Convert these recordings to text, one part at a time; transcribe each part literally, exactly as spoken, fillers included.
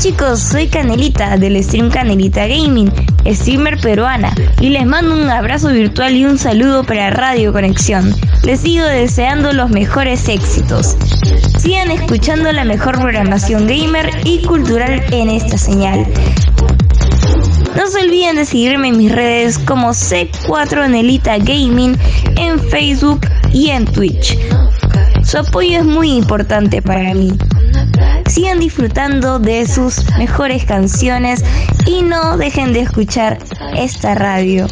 chicos, soy Canelita del stream Canelita Gaming, streamer peruana, y les mando un abrazo virtual y un saludo para Radio Conexión. Les sigo deseando los mejores éxitos. Sigan escuchando la mejor programación gamer y cultural en esta señal. No se olviden de seguirme en mis redes como C cuatro Anelita Gaming en Facebook y en Twitch. Su apoyo es muy importante para mí. Sigan disfrutando de sus mejores canciones y no dejen de escuchar esta radio.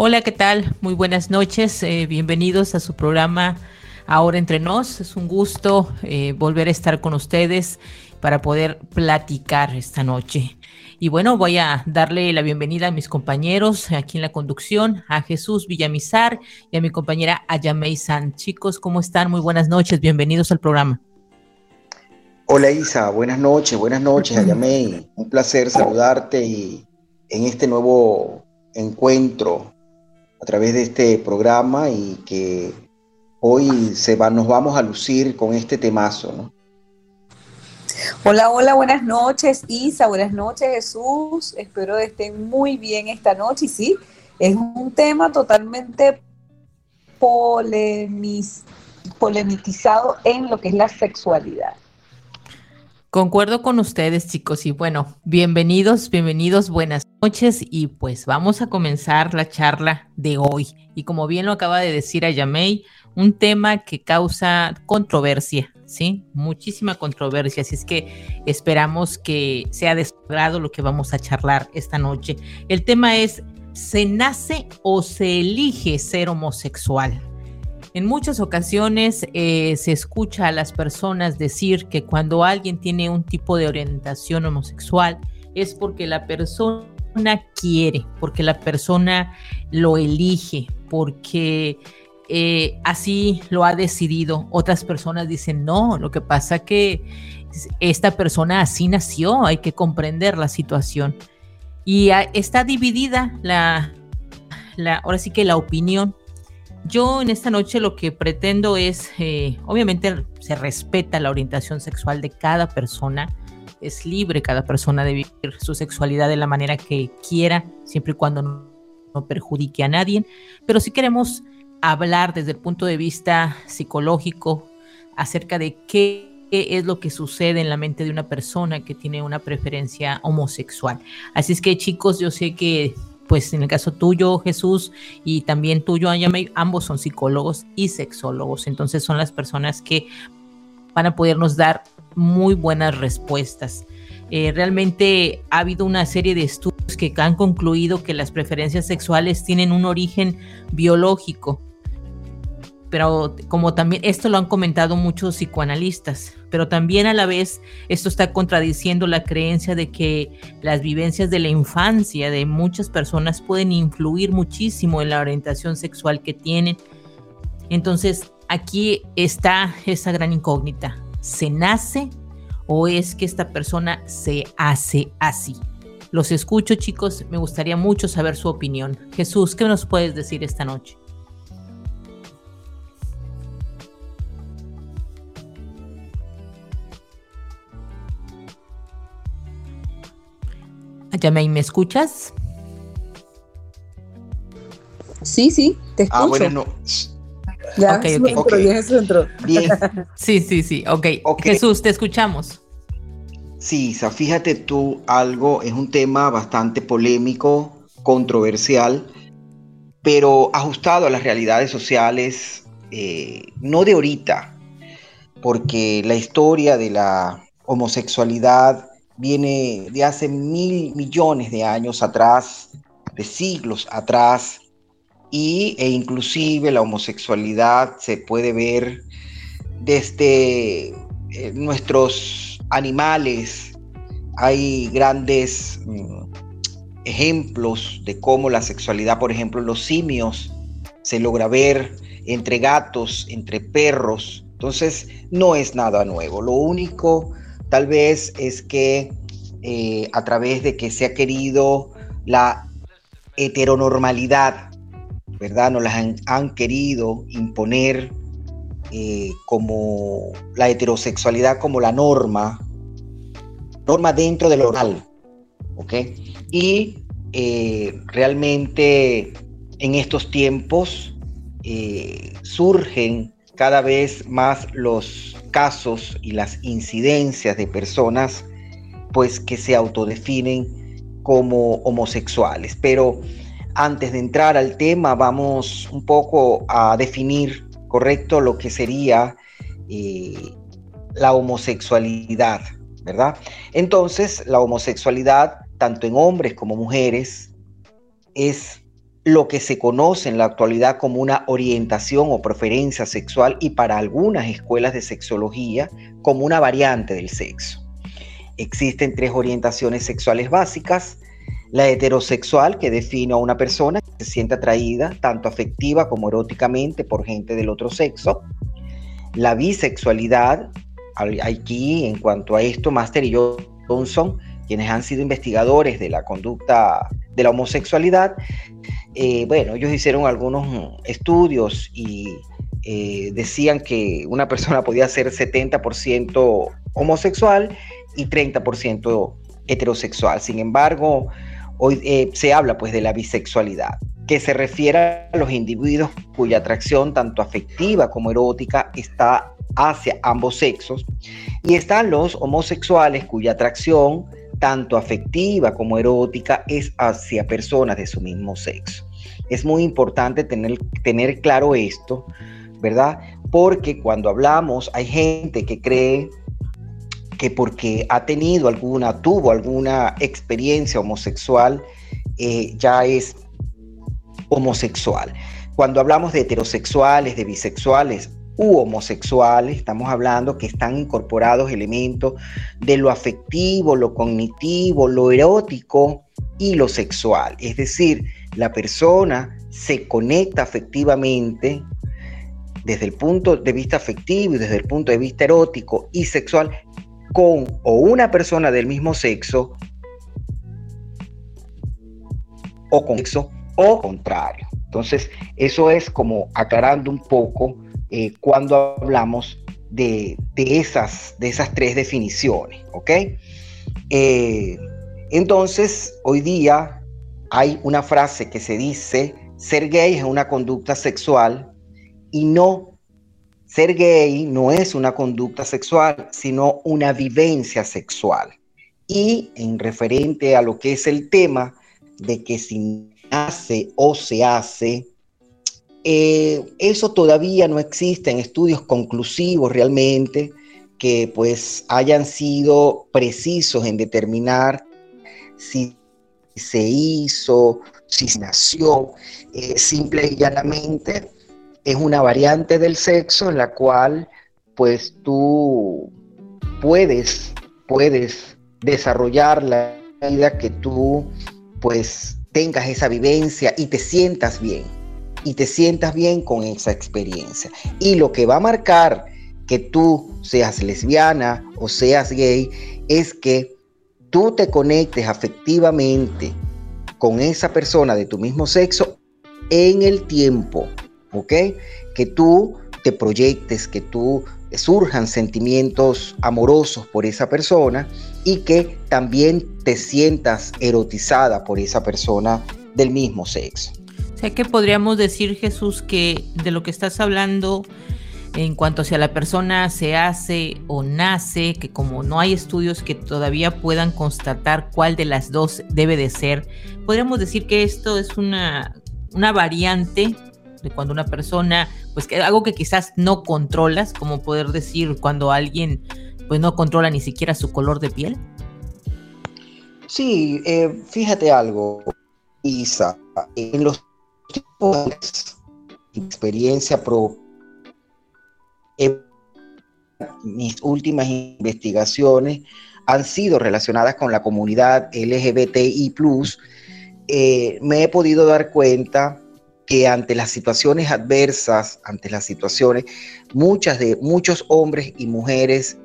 Hola, ¿qué tal? Muy buenas noches, eh, bienvenidos a su programa Ahora Entre Nos. Es un gusto eh, volver a estar con ustedes para poder platicar esta noche. Y bueno, voy a darle la bienvenida a mis compañeros aquí en la conducción, a Jesús Villamizar y a mi compañera Ayamey Sanz. Chicos, ¿cómo están? Muy buenas noches, bienvenidos al programa. Hola Isa, buenas noches, buenas noches Ayamey. Un placer saludarte y en este nuevo encuentro a través de este programa, y que hoy se va, nos vamos a lucir con este temazo, ¿no? Hola, hola, buenas noches Isa, buenas noches Jesús, espero que estén muy bien esta noche, y sí, es un tema totalmente polemiz, polemizado en lo que es la sexualidad. Concuerdo con ustedes, chicos, y bueno, bienvenidos, bienvenidos, buenas noches, y pues vamos a comenzar la charla de hoy. Y como bien lo acaba de decir Ayamey, un tema que causa controversia, ¿sí? Muchísima controversia, así es que esperamos que sea de su agrado lo que vamos a charlar esta noche. El tema es, ¿se nace o se elige ser homosexual? En muchas ocasiones eh, se escucha a las personas decir que cuando alguien tiene un tipo de orientación homosexual es porque la persona quiere, porque la persona lo elige, porque eh, así lo ha decidido. Otras personas dicen, no, lo que pasa que esta persona así nació, hay que comprender la situación. Y a, está dividida la, la, ahora sí que la opinión. Yo en esta noche lo que pretendo es, eh, obviamente se respeta la orientación sexual de cada persona, es libre cada persona de vivir su sexualidad de la manera que quiera, siempre y cuando no, no perjudique a nadie, pero sí queremos hablar desde el punto de vista psicológico acerca de qué es lo que sucede en la mente de una persona que tiene una preferencia homosexual. Así es que chicos, yo sé que pues en el caso tuyo, Jesús, y también tuyo, Ayamey, ambos son psicólogos y sexólogos. Entonces son las personas que van a podernos dar muy buenas respuestas. Eh, realmente ha habido una serie de estudios que han concluido que las preferencias sexuales tienen un origen biológico. Pero como también, esto lo han comentado muchos psicoanalistas, pero también a la vez esto está contradiciendo la creencia de que las vivencias de la infancia de muchas personas pueden influir muchísimo en la orientación sexual que tienen. Entonces aquí está esa gran incógnita, ¿se nace o es que esta persona se hace así? Los escucho, chicos, me gustaría mucho saber su opinión. Jesús, ¿qué nos puedes decir esta noche? Ayamey, ¿me escuchas? Sí, sí, te escucho. Ah, bueno, no. Ya, okay, okay. Entro, okay. Bien, entro. Bien. Sí, sí, sí, okay. ok. Jesús, te escuchamos. Sí, Isa, fíjate tú algo, es un tema bastante polémico, controversial, pero ajustado a las realidades sociales, eh, no de ahorita, porque la historia de la homosexualidad viene de hace mil millones de años atrás, de siglos atrás, y, e inclusive la homosexualidad se puede ver desde eh, nuestros animales. Hay grandes mm, ejemplos de cómo la sexualidad, por ejemplo, en los simios se logra ver, entre gatos, entre perros. Entonces no es nada nuevo. Lo único tal vez es que eh, a través de que se ha querido la heteronormalidad, ¿verdad? Nos las han, han querido imponer eh, como la heterosexualidad, como la norma, norma dentro del oral, ¿ok? Y eh, realmente en estos tiempos eh, surgen cada vez más los casos y las incidencias de personas pues que se autodefinen como homosexuales. Pero antes de entrar al tema, vamos un poco a definir, correcto, lo que sería eh, la homosexualidad, ¿verdad? Entonces, la homosexualidad, tanto en hombres como mujeres, es lo que se conoce en la actualidad como una orientación o preferencia sexual, y para algunas escuelas de sexología como una variante del sexo. Existen tres orientaciones sexuales básicas: la heterosexual, que define a una persona que se siente atraída tanto afectiva como eróticamente por gente del otro sexo; la bisexualidad, aquí en cuanto a esto Master y Johnson, quienes han sido investigadores de la conducta de la homosexualidad, eh, bueno, ellos hicieron algunos estudios y eh, decían que una persona podía ser setenta por ciento homosexual y treinta por ciento heterosexual. Sin embargo, hoy eh, se habla pues de la bisexualidad, que se refiere a los individuos cuya atracción tanto afectiva como erótica está hacia ambos sexos, y están los homosexuales cuya atracción tanto afectiva como erótica es hacia personas de su mismo sexo. Es muy importante tener, tener claro esto, ¿verdad? Porque cuando hablamos, hay gente que cree que porque ha tenido alguna, tuvo alguna experiencia homosexual, eh, ya es homosexual. Cuando hablamos de heterosexuales, de bisexuales u homosexuales, estamos hablando que están incorporados elementos de lo afectivo, lo cognitivo, lo erótico y lo sexual. Es decir, la persona se conecta afectivamente desde el punto de vista afectivo y desde el punto de vista erótico y sexual con o una persona del mismo sexo o con sexo o contrario. Entonces, eso es como aclarando un poco Eh, cuando hablamos de, de, esas, de esas tres definiciones, ¿ok? Eh, entonces, hoy día hay una frase que se dice: ser gay es una conducta sexual, y no, ser gay no es una conducta sexual, sino una vivencia sexual. Y en referente a lo que es el tema de que si nace o se hace, Eh, eso todavía no existe en estudios conclusivos realmente que pues hayan sido precisos en determinar si se hizo, si se nació. Eh, simple y llanamente es una variante del sexo en la cual pues tú puedes, puedes desarrollar la vida que tú pues tengas esa vivencia y te sientas bien. y te sientas bien con esa experiencia. Y lo que va a marcar que tú seas lesbiana o seas gay es que tú te conectes afectivamente con esa persona de tu mismo sexo en el tiempo, ¿ok? Que tú te proyectes, que tú surjan sentimientos amorosos por esa persona y que también te sientas erotizada por esa persona del mismo sexo. O sea que podríamos decir, Jesús, que de lo que estás hablando en cuanto a si la persona se hace o nace, que como no hay estudios que todavía puedan constatar cuál de las dos debe de ser, podríamos decir que esto es una, una variante de cuando una persona, pues que algo que quizás no controlas, como poder decir cuando alguien pues no controla ni siquiera su color de piel? Sí, eh, fíjate algo, Isa, en los tipos de experiencia propia, eh, mis últimas investigaciones han sido relacionadas con la comunidad L G B T I plus, eh, me he podido dar cuenta que ante las situaciones adversas, ante las situaciones, muchas de, muchos hombres y mujeres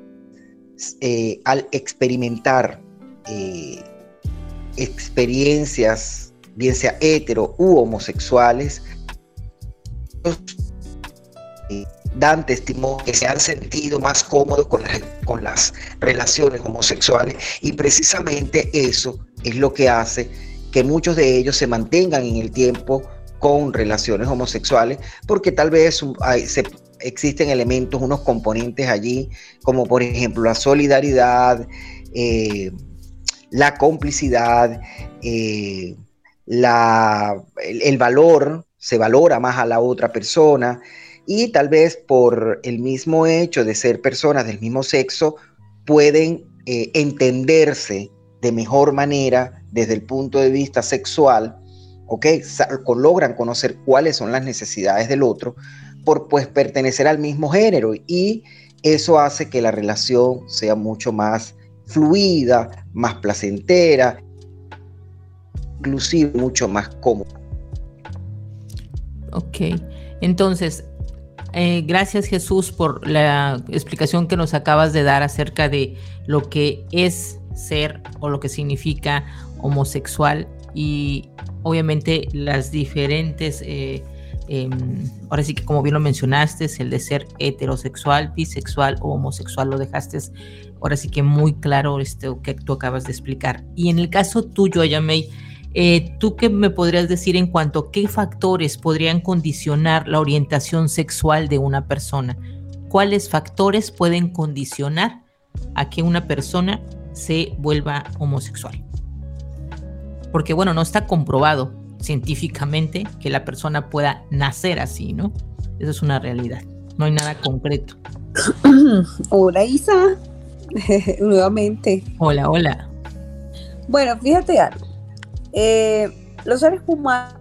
eh, al experimentar eh, experiencias, bien sea hetero u homosexuales, eh, dan testimonio que se han sentido más cómodos con las, con las relaciones homosexuales, y precisamente eso es lo que hace que muchos de ellos se mantengan en el tiempo con relaciones homosexuales, porque tal vez hay, se, existen elementos, unos componentes allí, como por ejemplo la solidaridad, eh, la complicidad, eh, la, el, el valor, se valora más a la otra persona, y tal vez por el mismo hecho de ser personas del mismo sexo, pueden eh, entenderse de mejor manera desde el punto de vista sexual, ¿ok? Logran conocer cuáles son las necesidades del otro por pues pertenecer al mismo género, y eso hace que la relación sea mucho más fluida, más placentera, inclusive mucho más cómoda. Ok, entonces eh, gracias Jesús por la explicación que nos acabas de dar acerca de lo que es ser o lo que significa homosexual y obviamente las diferentes, eh, eh, ahora sí que como bien lo mencionaste, el de ser heterosexual, bisexual o homosexual, lo dejaste ahora sí que muy claro este, que tú acabas de explicar. Y en el caso tuyo, Ayamey, eh, ¿tú qué me podrías decir en cuanto a qué factores podrían condicionar la orientación sexual de una persona? ¿Cuáles factores pueden condicionar a que una persona se vuelva homosexual? Porque, bueno, no está comprobado científicamente que la persona pueda nacer así, ¿no? Eso es una realidad. No hay nada concreto. Hola, Isa. Nuevamente. Hola, hola. Bueno, fíjate algo. Eh, los seres humanos,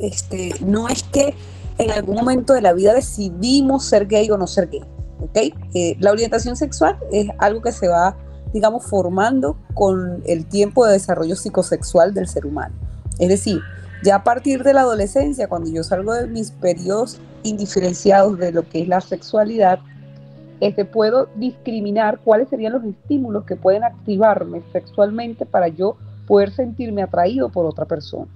este, no es que en algún momento de la vida decidimos ser gay o no ser gay, ¿ok? Eh, la orientación sexual es algo que se va, digamos, formando con el tiempo de desarrollo psicosexual del ser humano. Es decir, ya a partir de la adolescencia, cuando yo salgo de mis periodos indiferenciados de lo que es la sexualidad, este, puedo discriminar cuáles serían los estímulos que pueden activarme sexualmente para yo poder sentirme atraído por otra persona.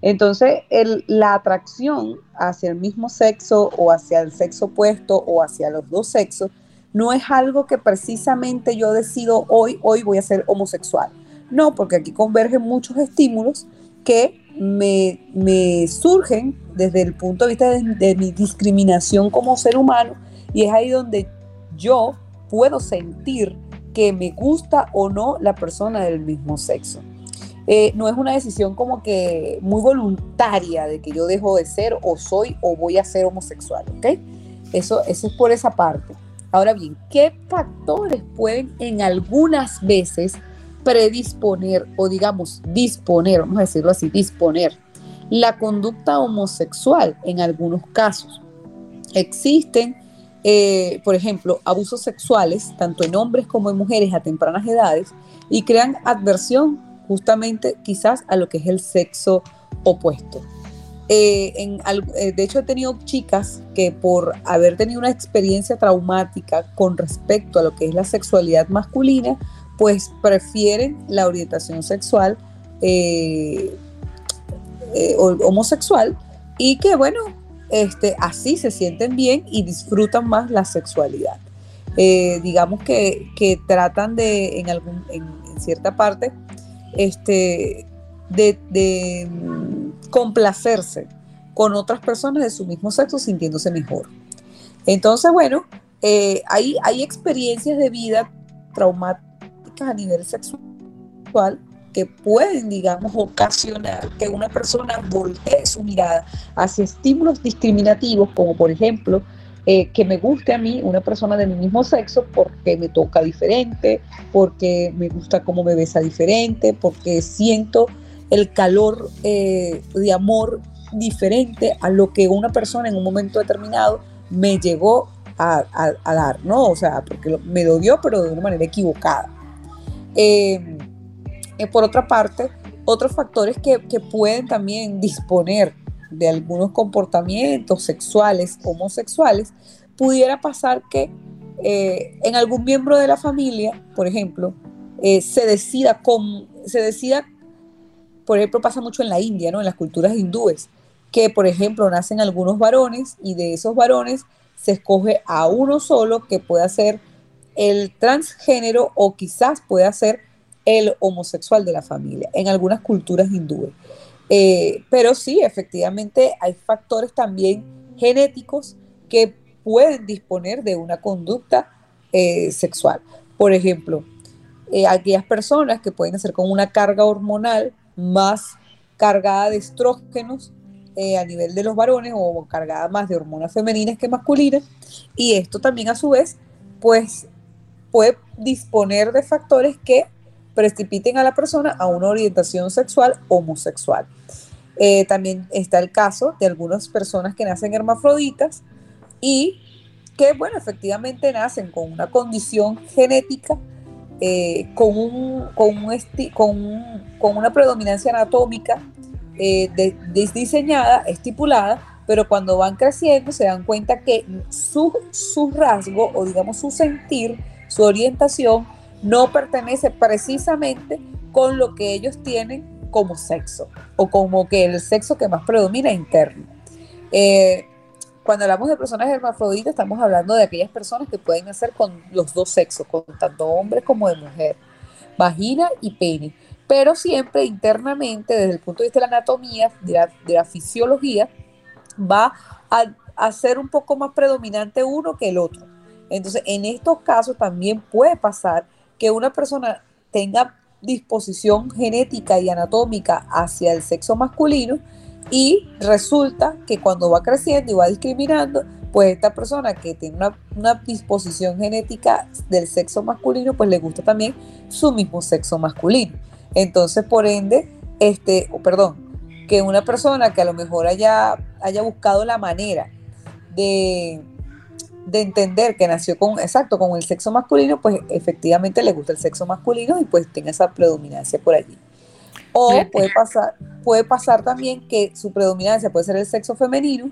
Entonces, el, la atracción hacia el mismo sexo o hacia el sexo opuesto o hacia los dos sexos no es algo que precisamente yo decido hoy, hoy voy a ser homosexual. No, porque aquí convergen muchos estímulos que me, me surgen desde el punto de vista de, de mi discriminación como ser humano, y es ahí donde yo puedo sentir que me gusta o no la persona del mismo sexo. Eh, no es una decisión como que muy voluntaria de que yo dejo de ser o soy o voy a ser homosexual, ¿ok? Eso, eso es por esa parte. Ahora bien, ¿qué factores pueden en algunas veces predisponer o digamos disponer, vamos a decirlo así, disponer la conducta homosexual en algunos casos? Existen, eh, por ejemplo, abusos sexuales tanto en hombres como en mujeres a tempranas edades y crean adversión justamente quizás a lo que es el sexo opuesto. Eh, en, de hecho he tenido chicas que por haber tenido una experiencia traumática con respecto a lo que es la sexualidad masculina, pues prefieren la orientación sexual eh, eh, homosexual, y que bueno, este, así se sienten bien y disfrutan más la sexualidad. Eh, digamos que, que tratan de en, algún, en, en cierta parte este, de... de complacerse con otras personas de su mismo sexo sintiéndose mejor. Entonces, bueno, eh, hay, hay experiencias de vida traumáticas a nivel sexual que pueden, digamos, ocasionar que una persona voltee su mirada hacia estímulos discriminativos, como por ejemplo eh, que me guste a mí una persona de mi mismo sexo porque me toca diferente, porque me gusta cómo me besa diferente, porque siento el calor eh, de amor diferente a lo que una persona en un momento determinado me llegó a, a, a dar, ¿no? O sea, porque lo, me lo dio, pero de una manera equivocada. Eh, eh, por otra parte, otros factores que, que pueden también disponer de algunos comportamientos sexuales, homosexuales, pudiera pasar que eh, en algún miembro de la familia, por ejemplo, eh, se decida, con, se decida, por ejemplo, pasa mucho en la India, ¿no? En las culturas hindúes, que por ejemplo nacen algunos varones y de esos varones se escoge a uno solo que pueda ser el transgénero o quizás pueda ser el homosexual de la familia, en algunas culturas hindúes. Eh, pero sí, efectivamente, hay factores también genéticos que pueden disponer de una conducta eh, sexual. Por ejemplo, eh, aquellas personas que pueden ser con una carga hormonal más cargada de estrógenos eh, a nivel de los varones o cargada más de hormonas femeninas que masculinas. Y esto también, a su vez, pues puede disponer de factores que precipiten a la persona a una orientación sexual homosexual. Eh, también está el caso de algunas personas que nacen hermafroditas y que, bueno, efectivamente nacen con una condición genética, eh, con, un, con, un esti- con, un, con una predominancia anatómica eh, de, de diseñada, estipulada, pero cuando van creciendo se dan cuenta que su, su rasgo o, digamos, su sentir, su orientación, no pertenece precisamente con lo que ellos tienen como sexo o como que el sexo que más predomina interno. Eh, cuando hablamos de personas hermafroditas estamos hablando de aquellas personas que pueden nacer con los dos sexos, con tanto hombre como de mujer, vagina y pene, pero siempre internamente desde el punto de vista de la anatomía, de la, de la fisiología, va a, a ser un poco más predominante uno que el otro. Entonces, en estos casos también puede pasar que una persona tenga disposición genética y anatómica hacia el sexo masculino y resulta que cuando va creciendo y va discriminando, pues esta persona que tiene una, una disposición genética del sexo masculino, pues le gusta también su mismo sexo masculino. Entonces, por ende, este, oh, perdón, que una persona que a lo mejor haya, haya buscado la manera de... de entender que nació con, exacto, con el sexo masculino, pues efectivamente le gusta el sexo masculino y pues tenga esa predominancia por allí. O puede pasar, puede pasar también que su predominancia puede ser el sexo femenino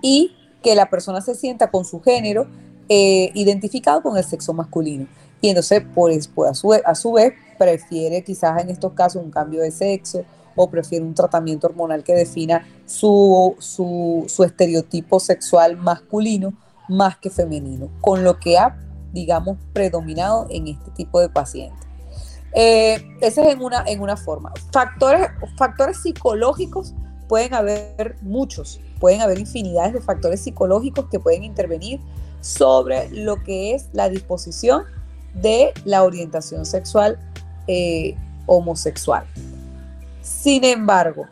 y que la persona se sienta con su género eh, identificado con el sexo masculino. Y entonces, pues, pues a, su vez, a su vez, prefiere quizás en estos casos un cambio de sexo o prefiere un tratamiento hormonal que defina su, su, su estereotipo sexual masculino más que femenino, con lo que ha, digamos, predominado en este tipo de pacientes. Eh, ese es en una, en una forma. Factores, factores psicológicos pueden haber muchos, pueden haber infinidades de factores psicológicos que pueden intervenir sobre lo que es la disposición de la orientación sexual eh, homosexual. Sin embargo,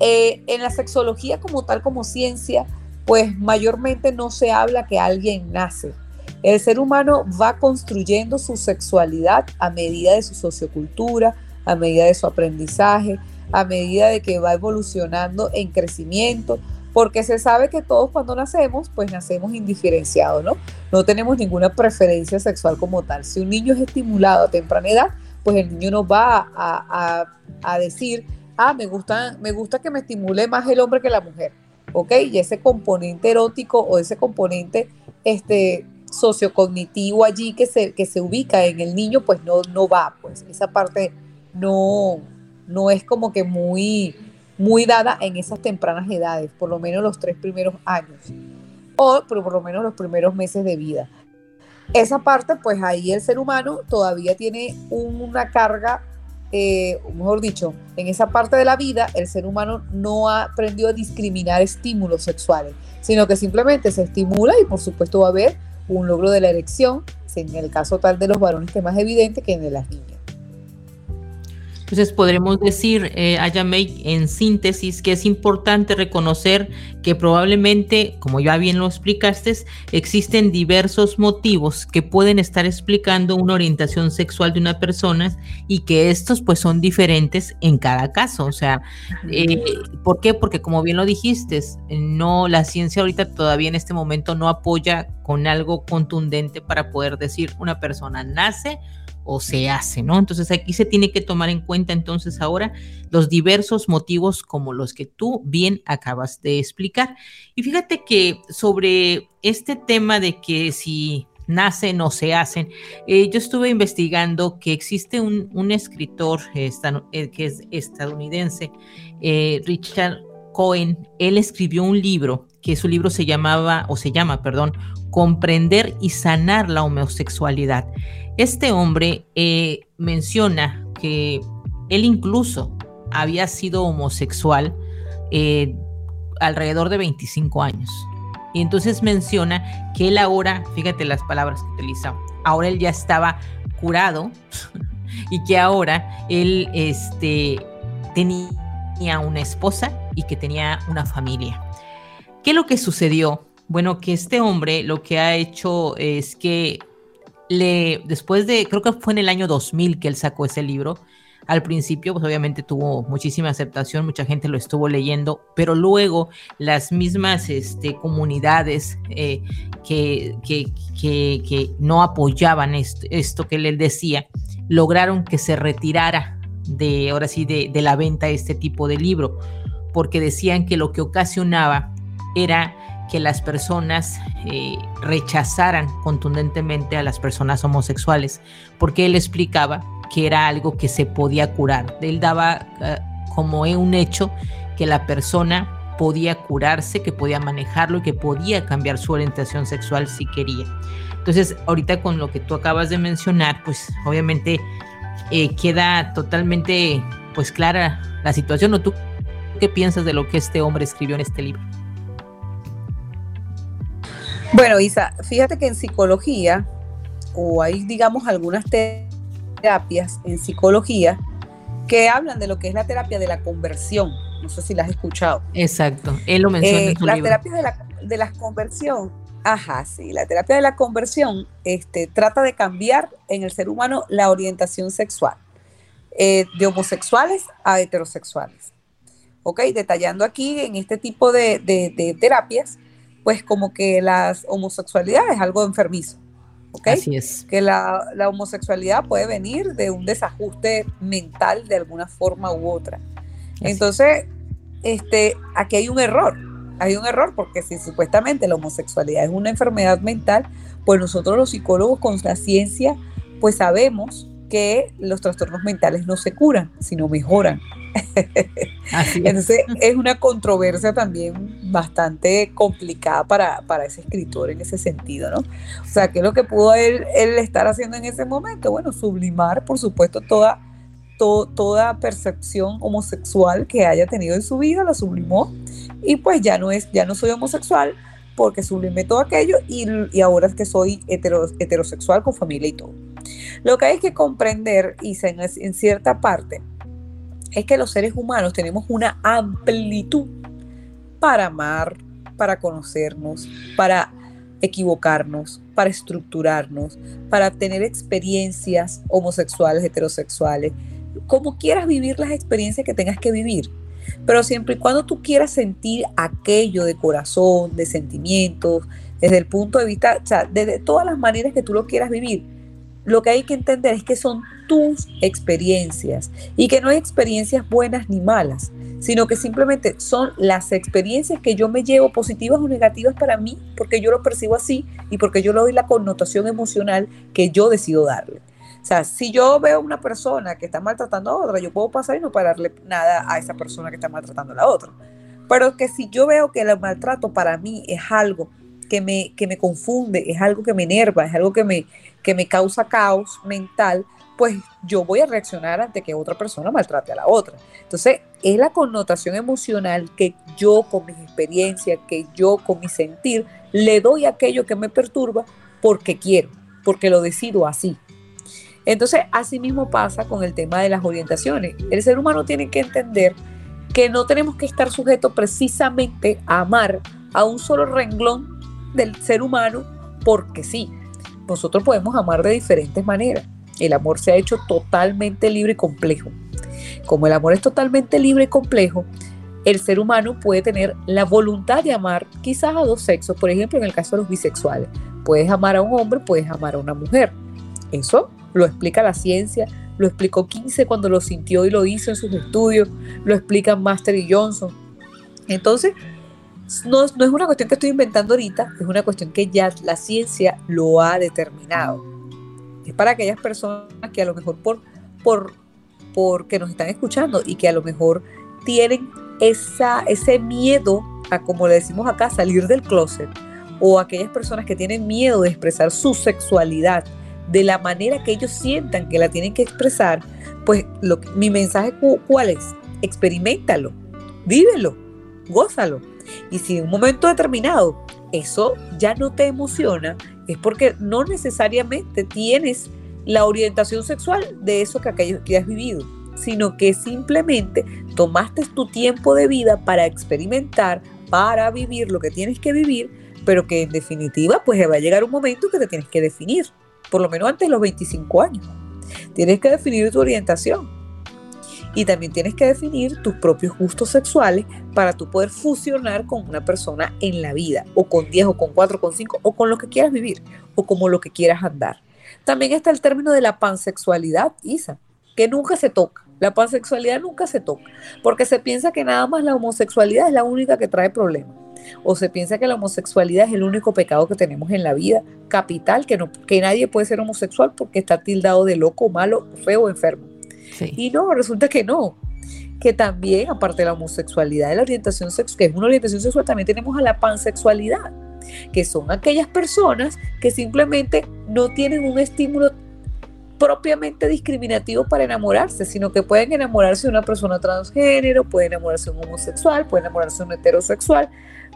eh, en la sexología como tal, como ciencia, pues mayormente no se habla que alguien nace. El ser humano va construyendo su sexualidad a medida de su sociocultura, a medida de su aprendizaje, a medida de que va evolucionando en crecimiento, porque se sabe que todos cuando nacemos, pues nacemos indiferenciados, ¿no? No tenemos ninguna preferencia sexual como tal. Si un niño es estimulado a temprana edad, pues el niño nos va a, a, a decir, ah, me gusta, me gusta que me estimule más el hombre que la mujer. Okay, y ese componente erótico o ese componente este, sociocognitivo allí que se, que se ubica en el niño, pues no, no va, pues esa parte no, no es como que muy, muy dada en esas tempranas edades, por lo menos los tres primeros años o por, por lo menos los primeros meses de vida. Esa parte, pues ahí el ser humano todavía tiene una carga Eh, mejor dicho, en esa parte de la vida el ser humano no ha aprendido a discriminar estímulos sexuales, sino que simplemente se estimula y por supuesto va a haber un logro de la erección, en el caso tal de los varones que es más evidente que en de las niñas. Entonces podremos decir, eh, Ayamey, en síntesis, que es importante reconocer que probablemente, como ya bien lo explicaste, existen diversos motivos que pueden estar explicando una orientación sexual de una persona y que estos pues son diferentes en cada caso. O sea, eh, ¿por qué? Porque como bien lo dijiste, no, la ciencia ahorita todavía en este momento no apoya con algo contundente para poder decir una persona nace o se hace, ¿no? Entonces aquí se tiene que tomar en cuenta entonces ahora los diversos motivos como los que tú bien acabas de explicar. Y fíjate que sobre este tema de que si nacen o se hacen, eh, yo estuve investigando que existe un, un escritor eh, que es estadounidense, eh, Richard Cohen. Él escribió un libro, que su libro se llamaba, o se llama, perdón, Comprender y Sanar la Homosexualidad. Este hombre eh, menciona que él incluso había sido homosexual eh, alrededor de veinticinco años. Y entonces menciona que él ahora, fíjate las palabras que utiliza, ahora él ya estaba curado y que ahora él este, tenía una esposa y que tenía una familia. ¿Qué es lo que sucedió? Bueno, que este hombre lo que ha hecho es que le, después de, creo que fue en el año dos mil que él sacó ese libro. Al principio, pues obviamente tuvo muchísima aceptación, mucha gente lo estuvo leyendo, pero luego las mismas este, comunidades eh, que, que, que, que no apoyaban esto, esto que él decía, lograron que se retirara de, ahora sí, de, de la venta de este tipo de libro, porque decían que lo que ocasionaba era que las personas eh, rechazaran contundentemente a las personas homosexuales, porque él explicaba que era algo que se podía curar. Él daba eh, como un hecho que la persona podía curarse, que podía manejarlo y que podía cambiar su orientación sexual si quería. Entonces, ahorita con lo que tú acabas de mencionar, pues obviamente eh, queda totalmente pues clara la situación. ¿O tú qué piensas de lo que este hombre escribió en este libro? Bueno, Isa, fíjate que en psicología, o hay, digamos, algunas terapias en psicología que hablan de lo que es la terapia de la conversión. No sé si la has escuchado. Exacto, él lo menciona eh, en su la libro. Terapia de la, de la conversión, ajá, sí, la terapia de la conversión este, trata de cambiar en el ser humano la orientación sexual, eh, de homosexuales a heterosexuales. Ok, detallando aquí en este tipo de, de, de terapias, pues como que la homosexualidad es algo enfermizo, ¿ok? Así es. Que la, la homosexualidad puede venir de un desajuste mental de alguna forma u otra. Así. Entonces, este, aquí hay un error, hay un error porque si supuestamente la homosexualidad es una enfermedad mental, pues nosotros los psicólogos con la ciencia, pues sabemos que los trastornos mentales no se curan, sino mejoran. Así es. Entonces es una controversia también bastante complicada para, para ese escritor en ese sentido, ¿no? O sea, ¿qué es lo que pudo él, él estar haciendo en ese momento? Bueno, sublimar, por supuesto, toda, to, toda percepción homosexual que haya tenido en su vida, la sublimó y pues ya no, es, ya no soy homosexual porque sublimé todo aquello y, y ahora es que soy hetero, heterosexual con familia y todo. Lo que hay que comprender, Isa, en, en cierta parte, es que los seres humanos tenemos una amplitud para amar, para conocernos, para equivocarnos, para estructurarnos, para tener experiencias homosexuales, heterosexuales, como quieras vivir las experiencias que tengas que vivir, pero siempre y cuando tú quieras sentir aquello de corazón, de sentimientos, desde el punto de vista, o sea, desde todas las maneras que tú lo quieras vivir, lo que hay que entender es que son tus experiencias y que no hay experiencias buenas ni malas, sino que simplemente son las experiencias que yo me llevo, positivas o negativas para mí, porque yo lo percibo así y porque yo le doy la connotación emocional que yo decido darle. O sea, si yo veo una persona que está maltratando a otra, yo puedo pasar y no pararle nada a esa persona que está maltratando a la otra. Pero que si yo veo que el maltrato para mí es algo que me, que me confunde, es algo que me enerva, es algo que me, que me causa caos mental, pues yo voy a reaccionar ante que otra persona maltrate a la otra. Entonces, es la connotación emocional que yo con mis experiencias, que yo con mi sentir, le doy a aquello que me perturba porque quiero, porque lo decido así. Entonces, así mismo pasa con el tema de las orientaciones. El ser humano tiene que entender que no tenemos que estar sujetos precisamente a amar a un solo renglón del ser humano, porque sí, nosotros podemos amar de diferentes maneras. El amor se ha hecho totalmente libre y complejo. Como el amor es totalmente libre y complejo, el ser humano puede tener la voluntad de amar quizás a dos sexos. Por ejemplo, en el caso de los bisexuales, puedes amar a un hombre, puedes amar a una mujer. Eso lo explica la ciencia, lo explicó Kinsey cuando lo sintió y lo hizo en sus estudios, lo explican Master y Johnson. Entonces, no, no es una cuestión que estoy inventando ahorita, es una cuestión que ya la ciencia lo ha determinado. Es para aquellas personas que a lo mejor por, por, porque nos están escuchando y que a lo mejor tienen esa, ese miedo a, como le decimos acá, salir del closet, o aquellas personas que tienen miedo de expresar su sexualidad de la manera que ellos sientan que la tienen que expresar, pues lo, mi mensaje ¿cuál es? Experiméntalo, vívelo, gózalo. Y si en un momento determinado eso ya no te emociona, es porque no necesariamente tienes la orientación sexual de eso que, que has vivido, sino que simplemente tomaste tu tiempo de vida para experimentar, para vivir lo que tienes que vivir, pero que en definitiva pues va a llegar un momento que te tienes que definir, por lo menos antes de los veinticinco años. Tienes que definir tu orientación y también tienes que definir tus propios gustos sexuales para tú poder fusionar con una persona en la vida, o con diez, o con cuatro, o con cinco, o con lo que quieras vivir, o como lo que quieras andar. También está el término de la pansexualidad, Isa, que nunca se toca. La pansexualidad nunca se toca, porque se piensa que nada más la homosexualidad es la única que trae problemas, o se piensa que la homosexualidad es el único pecado que tenemos en la vida, capital, que, no, que nadie puede ser homosexual porque está tildado de loco, malo, feo, enfermo. Sí. Y no, resulta que no, que también, aparte de la homosexualidad, de la orientación sexual, que es una orientación sexual, también tenemos a la pansexualidad, que son aquellas personas que simplemente no tienen un estímulo propiamente discriminativo para enamorarse, sino que pueden enamorarse de una persona transgénero, pueden enamorarse de un homosexual, pueden enamorarse de un heterosexual,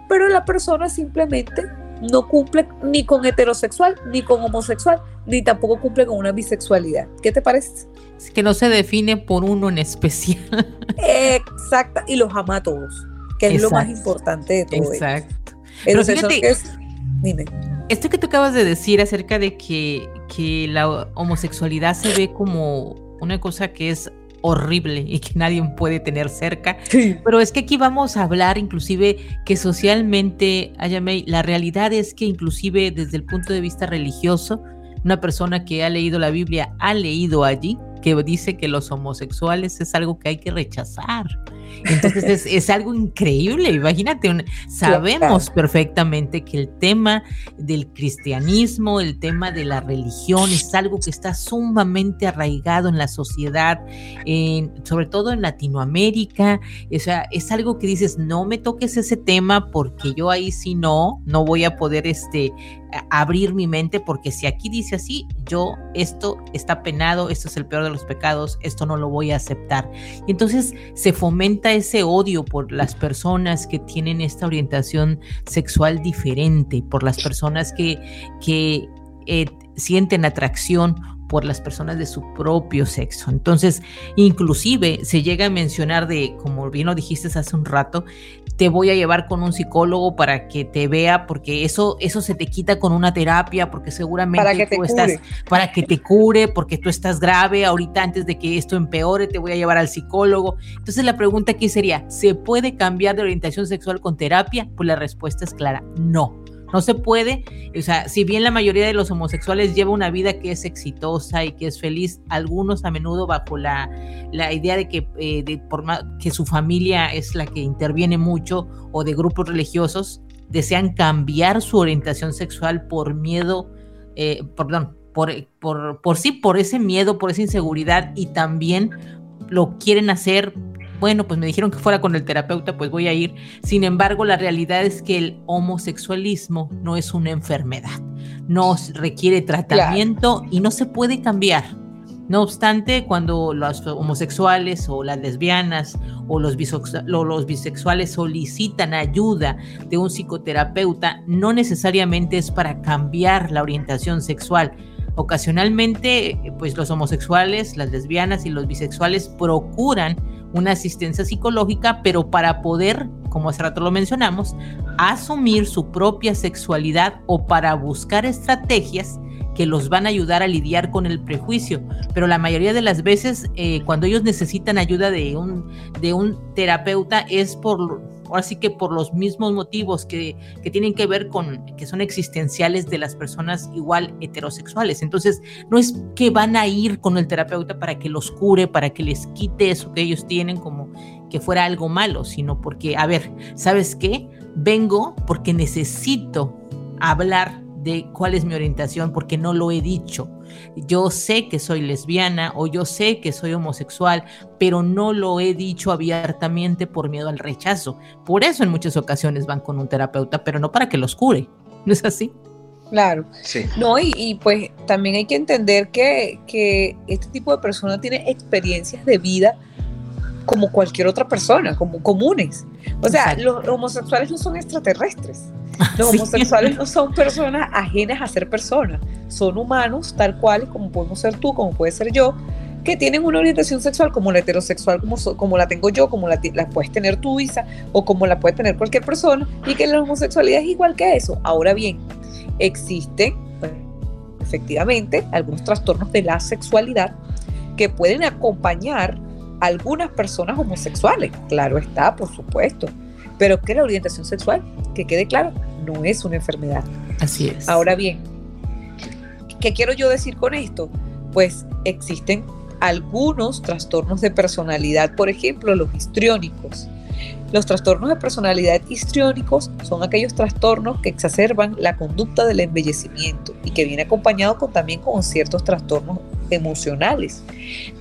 pero la persona simplemente no cumple ni con heterosexual, ni con homosexual, ni tampoco cumple con una bisexualidad. ¿Qué te parece? Es que no se define por uno en especial. Exacto, y los ama a todos, que es exacto, lo más importante de todo. Exacto. Ello. Pero fíjate, es, dime. Esto que tú acabas de decir acerca de que, que la homosexualidad se ve como una cosa que es horrible y que nadie puede tener cerca, sí, pero es que aquí vamos a hablar inclusive que socialmente, Ayamey, la realidad es que inclusive desde el punto de vista religioso, una persona que ha leído la Biblia ha leído allí que dice que los homosexuales es algo que hay que rechazar. Entonces es, es algo increíble, imagínate, un, sabemos perfectamente que el tema del cristianismo, el tema de la religión es algo que está sumamente arraigado en la sociedad, en, sobre todo en Latinoamérica, o sea, es algo que dices, no me toques ese tema porque yo ahí sí no, no voy a poder este, abrir mi mente, porque si aquí dice así, yo, esto está penado, esto es el peor de los pecados, esto no lo voy a aceptar. Y entonces se fomenta ese odio por las personas que tienen esta orientación sexual diferente, por las personas que, que eh, sienten atracción por las personas de su propio sexo. Entonces, inclusive se llega a mencionar de, como bien lo dijiste hace un rato, te voy a llevar con un psicólogo para que te vea, porque eso, eso se te quita con una terapia, porque seguramente tú estás, para que te cure, porque tú estás grave, ahorita antes de que esto empeore te voy a llevar al psicólogo. Entonces la pregunta aquí sería, ¿se puede cambiar de orientación sexual con terapia? Pues la respuesta es clara, no. No se puede, o sea, si bien la mayoría de los homosexuales lleva una vida que es exitosa y que es feliz, algunos a menudo bajo la, la idea de, que, eh, de por ma- que su familia es la que interviene mucho, o de grupos religiosos, desean cambiar su orientación sexual por miedo, eh, perdón, por, por, por sí, por ese miedo, por esa inseguridad, y también lo quieren hacer. Bueno, pues me dijeron que fuera con el terapeuta, pues voy a ir. Sin embargo, la realidad es que el homosexualismo no es una enfermedad, no requiere tratamiento, claro, y no se puede cambiar. No obstante, cuando los homosexuales o las lesbianas o los, bisox- o los bisexuales solicitan ayuda de un psicoterapeuta, no necesariamente es para cambiar la orientación sexual, Ocasionalmente, pues los homosexuales, las lesbianas y los bisexuales procuran una asistencia psicológica, pero para poder, como hace rato lo mencionamos, asumir su propia sexualidad o para buscar estrategias que los van a ayudar a lidiar con el prejuicio. Pero la mayoría de las veces, eh, cuando ellos necesitan ayuda de un, de un terapeuta, es por, ahora sí que por los mismos motivos que, que tienen que ver con, que son existenciales de las personas igual heterosexuales. Entonces, no es que van a ir con el terapeuta para que los cure, para que les quite eso que ellos tienen como que fuera algo malo, sino porque, a ver, ¿sabes qué? Vengo porque necesito hablar de cuál es mi orientación, porque no lo he dicho. Yo sé que soy lesbiana o yo sé que soy homosexual, pero no lo he dicho abiertamente por miedo al rechazo. Por eso en muchas ocasiones van con un terapeuta, pero no para que los cure, ¿no es así? Claro. Sí. No, y, y pues también hay que entender que, que este tipo de personas tiene experiencias de vida como cualquier otra persona, como comunes. O sea, exacto, los homosexuales no son extraterrestres. Los sí. homosexuales no son personas ajenas a ser personas. Son humanos tal cual, como podemos ser tú, como puede ser yo, que tienen una orientación sexual como la heterosexual, como, so, como la tengo yo, como la, la puedes tener tú, Isa, o como la puede tener cualquier persona, y que la homosexualidad es igual que eso. Ahora bien, existen, pues, efectivamente, algunos trastornos de la sexualidad que pueden acompañar algunas personas homosexuales, claro está, por supuesto, pero que la orientación sexual, que quede claro, no es una enfermedad. Así es. Ahora bien, ¿qué quiero yo decir con esto? Pues existen algunos trastornos de personalidad, por ejemplo, los histriónicos. Los trastornos de personalidad histriónicos son aquellos trastornos que exacerban la conducta del embellecimiento y que viene acompañado con, también con ciertos trastornos emocionales.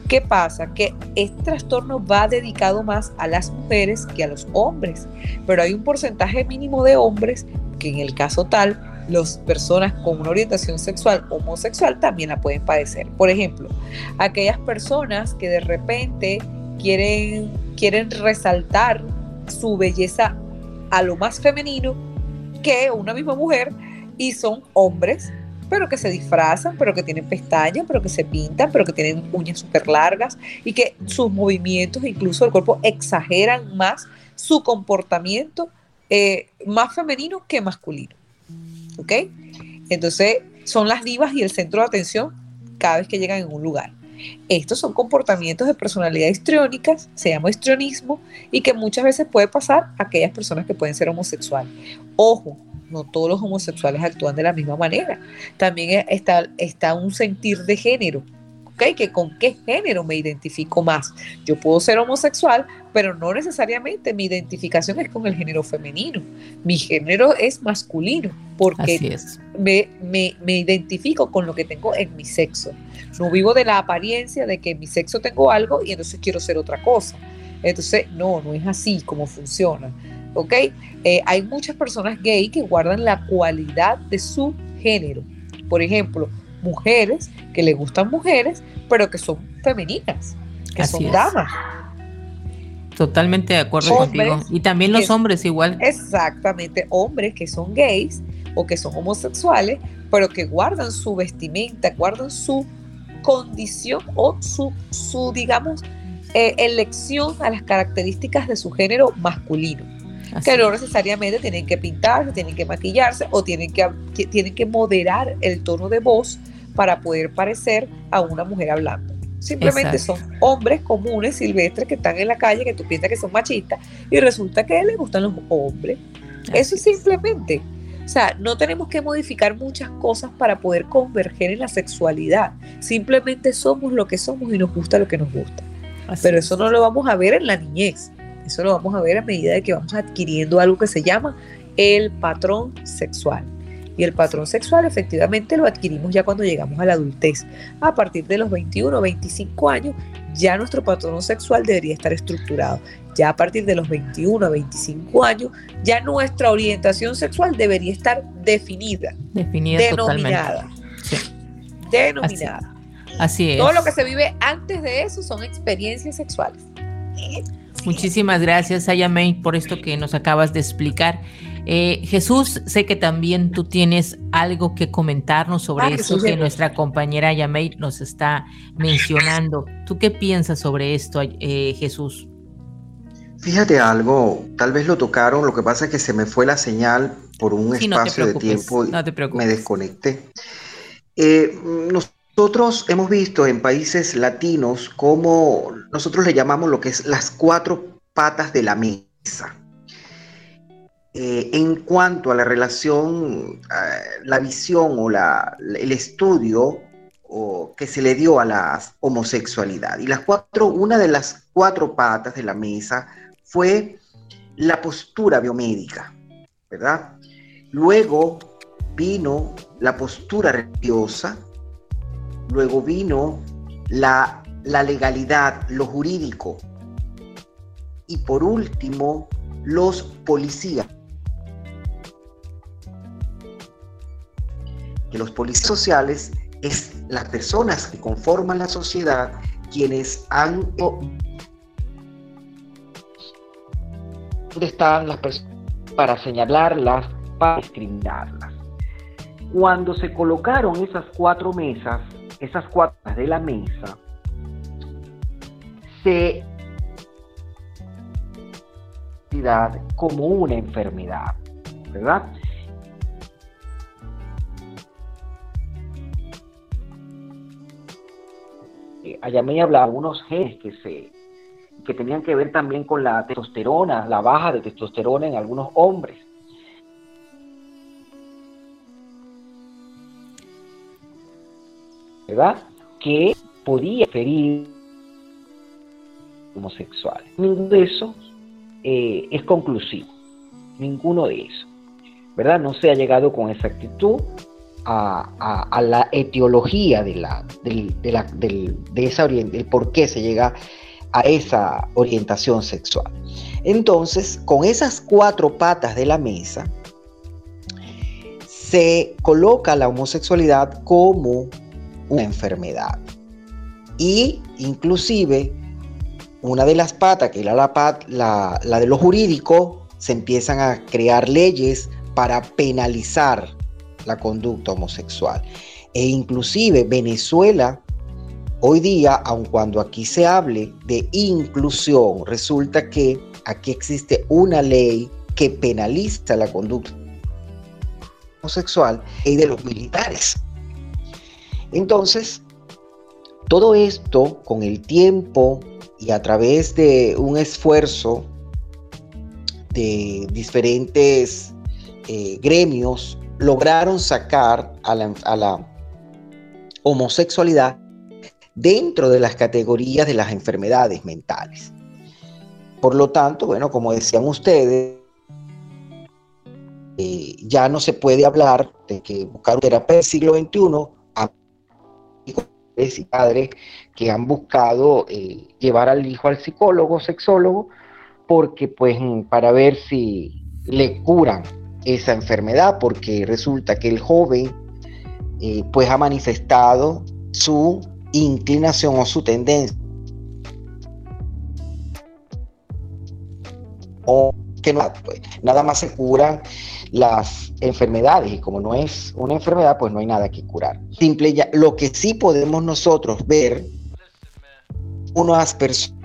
¿Qué pasa? Que este trastorno va dedicado más a las mujeres que a los hombres, pero hay un porcentaje mínimo de hombres que en el caso tal, las personas con una orientación sexual homosexual también la pueden padecer. Por ejemplo, aquellas personas que de repente quieren, quieren resaltar su belleza a lo más femenino que una misma mujer, y son hombres, pero que se disfrazan, pero que tienen pestañas, pero que se pintan, pero que tienen uñas súper largas y que sus movimientos, incluso el cuerpo, exageran más su comportamiento eh, más femenino que masculino. ¿Ok? Entonces son las divas y el centro de atención cada vez que llegan en un lugar. Estos son comportamientos de personalidad histriónicas, se llama histrionismo, y que muchas veces puede pasar a aquellas personas que pueden ser homosexuales. Ojo, no todos los homosexuales actúan de la misma manera. También está, está un sentir de género, ¿okay? Que con qué género me identifico más. Yo puedo ser homosexual, pero no necesariamente mi identificación es con el género femenino. Mi género es masculino, porque me, me, me identifico con lo que tengo en mi sexo. No vivo de la apariencia de que en mi sexo tengo algo y entonces quiero ser otra cosa. Entonces, no, no es así como funciona. ¿Ok? Eh, hay muchas personas gay que guardan la cualidad de su género. Por ejemplo, mujeres que le gustan mujeres, pero que son femeninas, que así son es. Damas. Totalmente de acuerdo hombres contigo. Y también los que, hombres igual. Exactamente, hombres que son gays o que son homosexuales, pero que guardan su vestimenta, guardan su condición o su, su digamos, eh, elección a las características de su género masculino. Así que no necesariamente tienen que pintarse, tienen que maquillarse o tienen que, que, tienen que moderar el tono de voz para poder parecer a una mujer hablando. Simplemente exacto, son hombres comunes, silvestres, que están en la calle, que tú piensas que son machistas y resulta que les gustan los hombres. Así eso es simplemente. O sea, no tenemos que modificar muchas cosas para poder converger en la sexualidad. Simplemente somos lo que somos y nos gusta lo que nos gusta. Así pero eso no lo vamos a ver en la niñez. Eso lo vamos a ver a medida de que vamos adquiriendo algo que se llama el patrón sexual. Y el patrón sexual efectivamente lo adquirimos ya cuando llegamos a la adultez. A partir de los veintiuno, veinticinco años, ya nuestro patrón sexual debería estar estructurado. Ya a partir de los veintiuno, veinticinco años, ya nuestra orientación sexual debería estar definida. Definida denominada, totalmente. Sí. Denominada. Así, así es. Todo lo que se vive antes de eso son experiencias sexuales. Muchísimas gracias, Ayamey, por esto que nos acabas de explicar. Eh, Jesús, sé que también tú tienes algo que comentarnos sobre ah, esto sí, que sí. nuestra compañera Ayamey nos está mencionando. ¿Tú qué piensas sobre esto, eh, Jesús? Fíjate algo, tal vez lo tocaron, lo que pasa es que se me fue la señal por un sí, espacio no te preocupes, de tiempo y no te preocupes. Me desconecté. Eh, nosotros hemos visto en países latinos como nosotros le llamamos lo que es las cuatro patas de la mesa. Eh, en cuanto a la relación, eh, la visión o la, el estudio o, que se le dio a la homosexualidad. Y las cuatro, una de las cuatro patas de la mesa fue la postura biomédica, ¿verdad? Luego vino la postura religiosa, luego vino la, la legalidad, lo jurídico, y por último, los policías. Que los policías sociales es las personas que conforman la sociedad, quienes han... ¿Dónde están las personas para señalarlas, para discriminarlas? Cuando se colocaron esas cuatro mesas, esas cuatro de la mesa, se... como una enfermedad, ¿verdad? Allá me hablaba de unos genes que, se, que tenían que ver también con la testosterona, la baja de testosterona en algunos hombres. ¿Verdad? Que podía ferir homosexual. Ninguno de esos Eh, es conclusivo, ninguno de esos, ¿verdad? No se ha llegado con exactitud a, a, a la etiología de la, del, de la, del, de esa orient- del por qué se llega a esa orientación sexual. Entonces, con esas cuatro patas de la mesa, se coloca la homosexualidad como una enfermedad y, inclusive, una de las patas, que era la, pat, la, la de lo jurídico, se empiezan a crear leyes para penalizar la conducta homosexual. E inclusive Venezuela, hoy día, aun cuando aquí se hable de inclusión, resulta que aquí existe una ley que penaliza la conducta homosexual y de los militares. Entonces, todo esto con el tiempo... y a través de un esfuerzo de diferentes eh, gremios, lograron sacar a la, a la homosexualidad dentro de las categorías de las enfermedades mentales. Por lo tanto, bueno, como decían ustedes, eh, ya no se puede hablar de que buscar un terapeuta del siglo veintiuno a y padres que han buscado eh, llevar al hijo al psicólogo, sexólogo, porque pues para ver si le curan esa enfermedad, porque resulta que el joven eh, pues ha manifestado su inclinación o su tendencia o que no, pues, nada más se curan las enfermedades y como no es una enfermedad, pues no hay nada que curar. Simple ya, lo que sí podemos nosotros ver, unas personas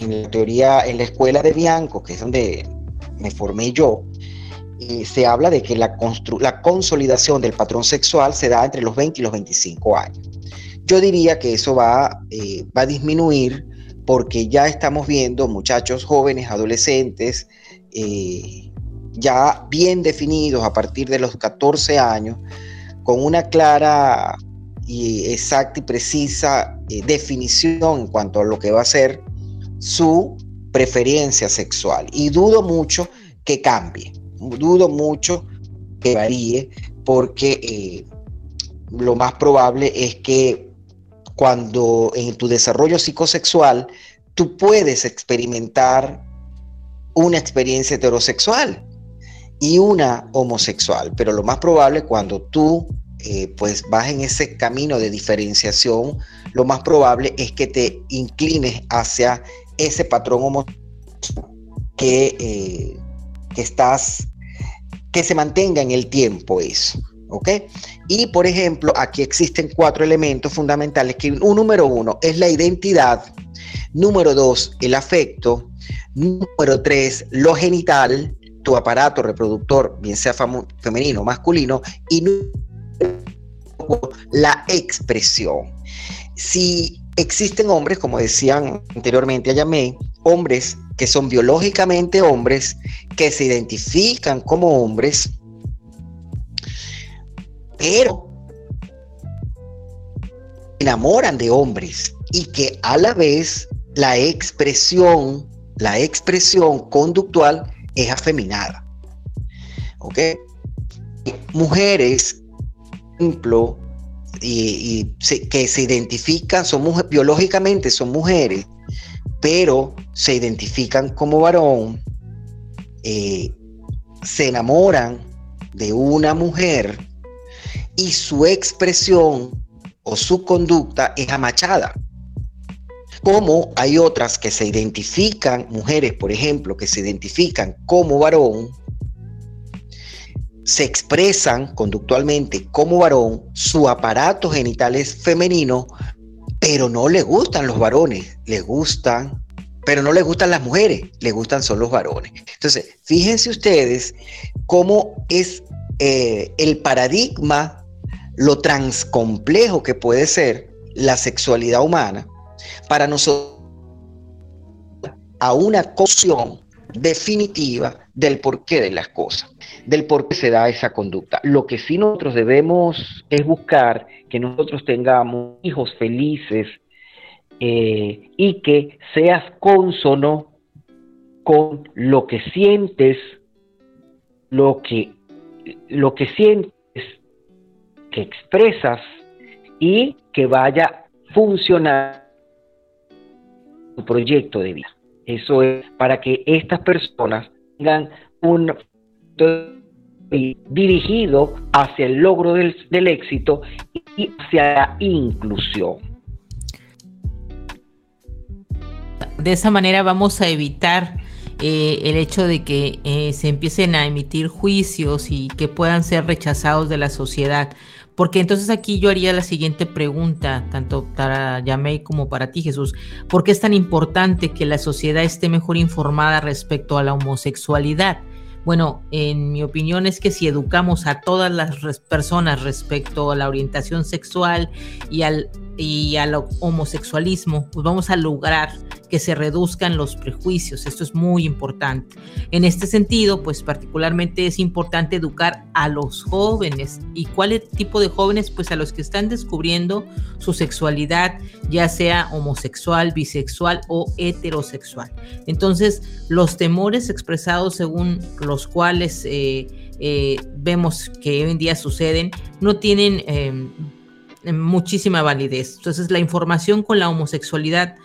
en la teoría, en la escuela de Bianco, que es donde me formé yo, eh, se habla de que la, constru- la consolidación del patrón sexual se da entre los veinte y los veinticinco años. Yo diría que eso va, eh, va a disminuir porque ya estamos viendo muchachos jóvenes, adolescentes, eh, ya bien definidos a partir de los catorce años, con una clara y exacta y precisa eh, definición en cuanto a lo que va a ser su preferencia sexual. Y dudo mucho que cambie, dudo mucho que varíe, porque eh, lo más probable es que cuando en tu desarrollo psicosexual tú puedes experimentar una experiencia heterosexual y una homosexual, pero lo más probable cuando tú eh, pues vas en ese camino de diferenciación, lo más probable es que te inclines hacia ese patrón homosexual que, eh, que estás que se mantenga en el tiempo eso, ¿ok? Y, por ejemplo, aquí existen cuatro elementos fundamentales, que un número uno es la identidad, número dos, el afecto, número tres, lo genital, tu aparato reproductor, bien sea femenino o masculino, y la expresión. Si existen hombres, como decían anteriormente a Ayamey, hombres que son biológicamente hombres, que se identifican como hombres, pero se enamoran de hombres, y que a la vez la expresión, la expresión conductual es afeminada, ¿ok? Mujeres, por ejemplo, y, y se, que se identifican, son mujer, biológicamente son mujeres, pero se identifican como varón, eh, se enamoran de una mujer y su expresión o su conducta es amachada. Como hay otras que se identifican, mujeres, por ejemplo, que se identifican como varón, se expresan conductualmente como varón, su aparato genital es femenino, pero no le gustan los varones, les gustan, pero no les gustan las mujeres, les gustan son los varones. Entonces, fíjense ustedes cómo es eh, el paradigma, lo transcomplejo que puede ser la sexualidad humana, para nosotros a una conclusión definitiva del porqué de las cosas, del por qué se da esa conducta. Lo que sí nosotros debemos es buscar que nosotros tengamos hijos felices eh, y que seas cónsono con lo que sientes, lo que, lo que sientes, que expresas y que vaya funcionar su proyecto de vida. Eso es para que estas personas tengan un dirigido hacia el logro del, del éxito y hacia la inclusión. De esa manera vamos a evitar eh, el hecho de que eh, se empiecen a emitir juicios y que puedan ser rechazados de la sociedad. Porque entonces aquí yo haría la siguiente pregunta, tanto para Ayamey como para ti, Jesús. ¿Por qué es tan importante que la sociedad esté mejor informada respecto a la homosexualidad? Bueno, en mi opinión es que si educamos a todas las res- personas respecto a la orientación sexual y al, y al homosexualismo, pues vamos a lograr que se reduzcan los prejuicios. Esto es muy importante. En este sentido, pues particularmente es importante educar a los jóvenes. ¿Y cuál tipo de jóvenes? Pues a los que están descubriendo su sexualidad, ya sea homosexual, bisexual o heterosexual. Entonces, los temores expresados según los cuales eh, eh, vemos que hoy en día suceden, no tienen eh, muchísima validez. Entonces, la información con la homosexualidad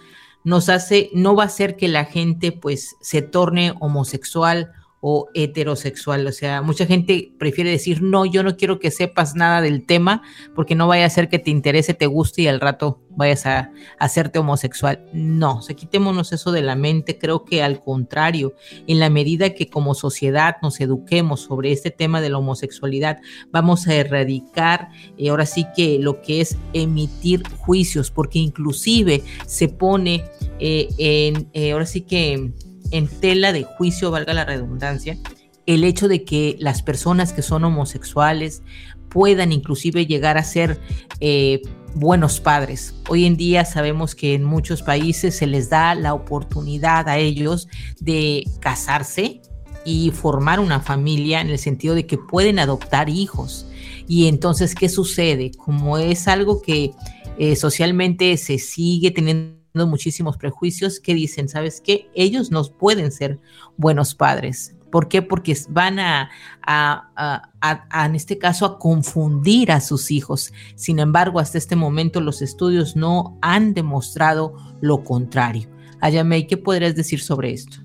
nos hace, no va a hacer que la gente pues se torne homosexual o heterosexual. O sea, mucha gente prefiere decir, no, yo no quiero que sepas nada del tema porque no vaya a ser que te interese, te guste y al rato vayas a, a hacerte homosexual. No, o sea, quitémonos eso de la mente. Creo que al contrario, en la medida que como sociedad nos eduquemos sobre este tema de la homosexualidad, vamos a erradicar eh, ahora sí que lo que es emitir juicios, porque inclusive se pone eh, en, eh, ahora sí que en tela de juicio, valga la redundancia, el hecho de que las personas que son homosexuales puedan inclusive llegar a ser eh, buenos padres. Hoy en día sabemos que en muchos países se les da la oportunidad a ellos de casarse y formar una familia, en el sentido de que pueden adoptar hijos. Y entonces, ¿qué sucede? Como es algo que eh, socialmente se sigue teniendo muchísimos prejuicios, que dicen, ¿sabes qué? Ellos no pueden ser buenos padres. ¿Por qué? Porque van a, a, a, a, a, en este caso, a confundir a sus hijos. Sin embargo, hasta este momento los estudios no han demostrado lo contrario. Ayamey, ¿qué podrías decir sobre esto?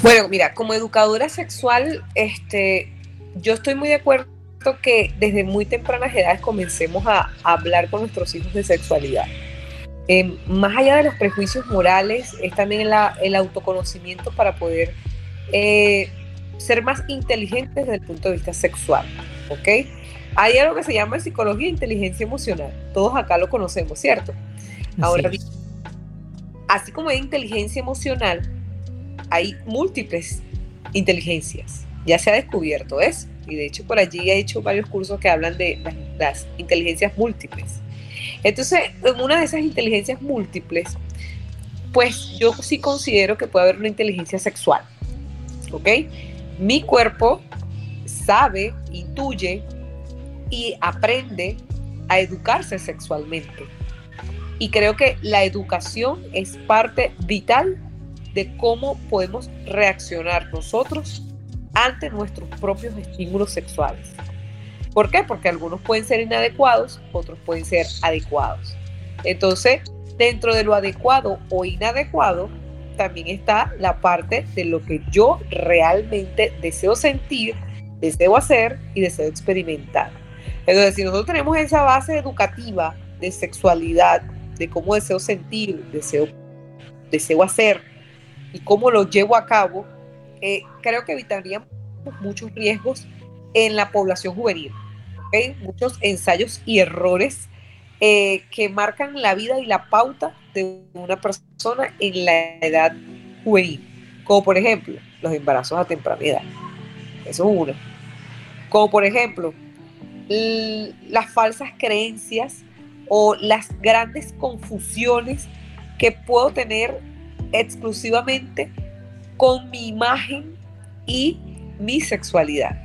Bueno, mira, como educadora sexual, este, yo estoy muy de acuerdo que desde muy tempranas edades comencemos a, a hablar con nuestros hijos de sexualidad. Eh, más allá de los prejuicios morales, es también la, el autoconocimiento para poder eh, ser más inteligentes desde el punto de vista sexual, ¿ok? Hay algo que se llama psicología e inteligencia emocional. Todos acá lo conocemos, ¿cierto? Ahora, sí. Así como hay inteligencia emocional, hay múltiples inteligencias. Ya se ha descubierto eso. Y de hecho, por allí he hecho varios cursos que hablan de las, las inteligencias múltiples. Entonces, en una de esas inteligencias múltiples, pues yo sí considero que puede haber una inteligencia sexual, ¿ok? Mi cuerpo sabe, intuye y aprende a educarse sexualmente. Y creo que la educación es parte vital de cómo podemos reaccionar nosotros ante nuestros propios estímulos sexuales. ¿Por qué? Porque algunos pueden ser inadecuados, otros pueden ser adecuados. Entonces, dentro de lo adecuado o inadecuado, también está la parte de lo que yo realmente deseo sentir, deseo hacer y deseo experimentar. Entonces, si nosotros tenemos esa base educativa de sexualidad, de cómo deseo sentir, deseo, deseo hacer y cómo lo llevo a cabo, eh, creo que evitaríamos muchos riesgos en la población juvenil. ¿Okay? Muchos ensayos y errores eh, que marcan la vida y la pauta de una persona en la edad juvenil, como por ejemplo los embarazos a temprana edad, eso es uno, como por ejemplo las falsas creencias o las grandes confusiones que puedo tener exclusivamente con mi imagen y mi sexualidad.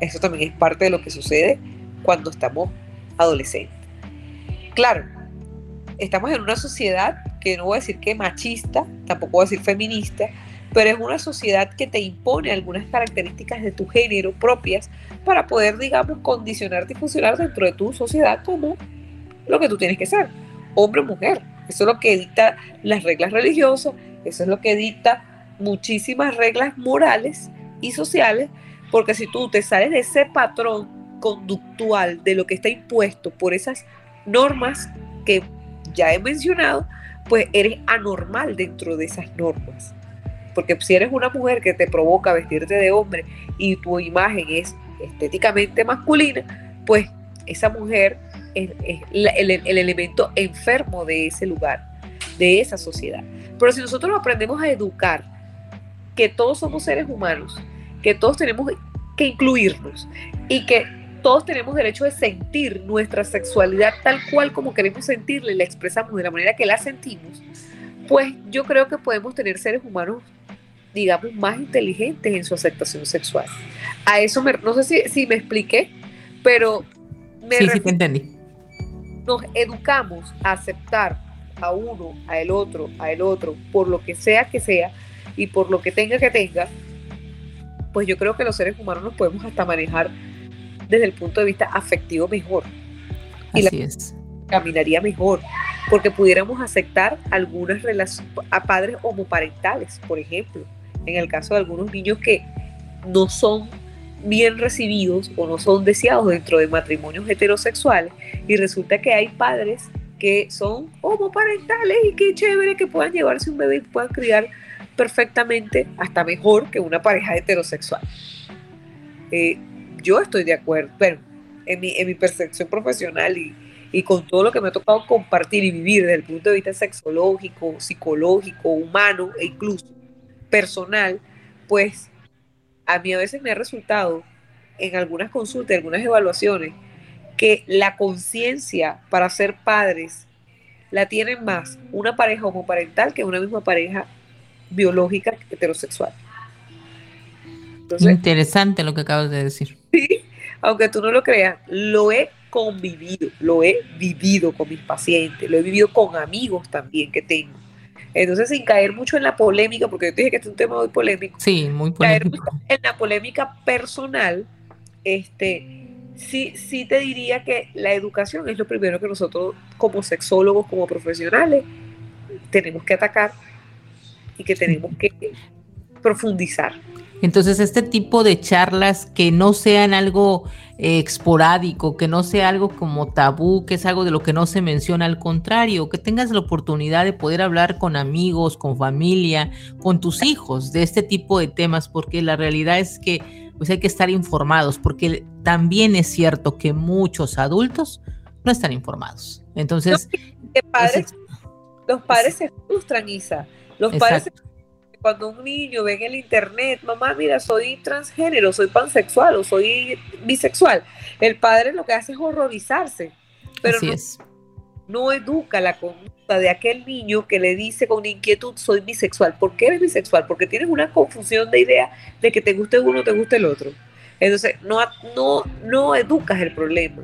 Eso también es parte de lo que sucede cuando estamos adolescentes. Claro, estamos en una sociedad que no voy a decir que machista, tampoco voy a decir feminista, pero es una sociedad que te impone algunas características de tu género propias para poder, digamos, condicionarte y funcionar dentro de tu sociedad como lo que tú tienes que ser, hombre o mujer. Eso es lo que dicta las reglas religiosas, eso es lo que dicta muchísimas reglas morales y sociales. Porque si tú te sales de ese patrón conductual de lo que está impuesto por esas normas que ya he mencionado, pues eres anormal dentro de esas normas. Porque si eres una mujer que te provoca vestirte de hombre y tu imagen es estéticamente masculina, pues esa mujer es, es la, el, el elemento enfermo de ese lugar, de esa sociedad. Pero si nosotros aprendemos a educar que todos somos seres humanos, que todos tenemos que incluirnos y que todos tenemos derecho de sentir nuestra sexualidad tal cual como queremos sentirla y la expresamos de la manera que la sentimos, pues yo creo que podemos tener seres humanos, digamos, más inteligentes en su aceptación sexual. A eso, me, no sé si, si me expliqué, pero... Me sí, sí te entendí. Nos educamos a aceptar a uno, a el otro, a el otro, por lo que sea que sea y por lo que tenga que tenga, pues yo creo que los seres humanos nos podemos hasta manejar desde el punto de vista afectivo mejor. Así y la es. Caminaría mejor, porque pudiéramos aceptar algunas relaciones a padres homoparentales, por ejemplo, en el caso de algunos niños que no son bien recibidos o no son deseados dentro de matrimonios heterosexuales, y resulta que hay padres que son homoparentales y qué chévere que puedan llevarse un bebé y puedan criar perfectamente, hasta mejor que una pareja heterosexual. Eh, yo estoy de acuerdo, pero en mi, en mi percepción profesional y, y con todo lo que me ha tocado compartir y vivir desde el punto de vista sexológico, psicológico, humano e incluso personal, pues a mí a veces me ha resultado en algunas consultas, en algunas evaluaciones, que la conciencia para ser padres la tienen más una pareja homoparental que una misma pareja biológica heterosexual. Entonces, interesante lo que acabas de decir. Sí, aunque tú no lo creas, lo he convivido, lo he vivido con mis pacientes, lo he vivido con amigos también que tengo. Entonces, sin caer mucho en la polémica, porque yo te dije que este es un tema muy polémico. Sí, muy polémico. Caer mucho en la polémica personal, este, sí, sí te diría que la educación es lo primero que nosotros, como sexólogos, como profesionales, tenemos que atacar y que tenemos que profundizar. Entonces, este tipo de charlas que no sean algo eh, esporádico, que no sea algo como tabú, que es algo de lo que no se menciona, al contrario, que tengas la oportunidad de poder hablar con amigos, con familia, con tus hijos de este tipo de temas, porque la realidad es que pues, hay que estar informados, porque también es cierto que muchos adultos no están informados. Entonces, no, padres, es, los padres se frustran, Isa. Los padres se frustran cuando un niño ve en el internet, mamá, mira, soy transgénero, soy pansexual o soy bisexual. El padre lo que hace es horrorizarse, pero no, es. no educa la conducta de aquel niño que le dice con inquietud, soy bisexual. ¿Por qué eres bisexual? Porque tienes una confusión de idea de que te guste uno o te guste el otro. Entonces, no, no, no educas el problema.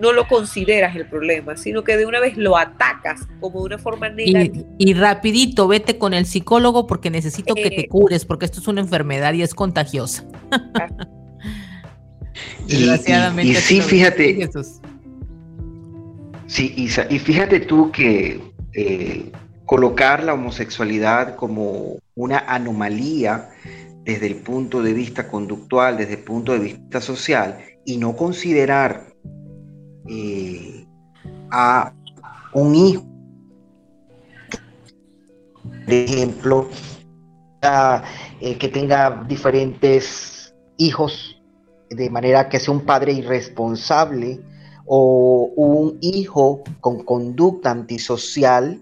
No lo consideras el problema, sino que de una vez lo atacas como de una forma negativa. Y, y rapidito, vete con el psicólogo porque necesito eh, que te cures, porque esto es una enfermedad y es contagiosa. y, Desgraciadamente. Y, y sí, fíjate. Jesús. Sí, Isa, y fíjate tú que eh, colocar la homosexualidad como una anomalía desde el punto de vista conductual, desde el punto de vista social, y no considerar Eh, a un hijo, por ejemplo, a, eh, que tenga diferentes hijos, de manera que sea un padre irresponsable o un hijo con conducta antisocial,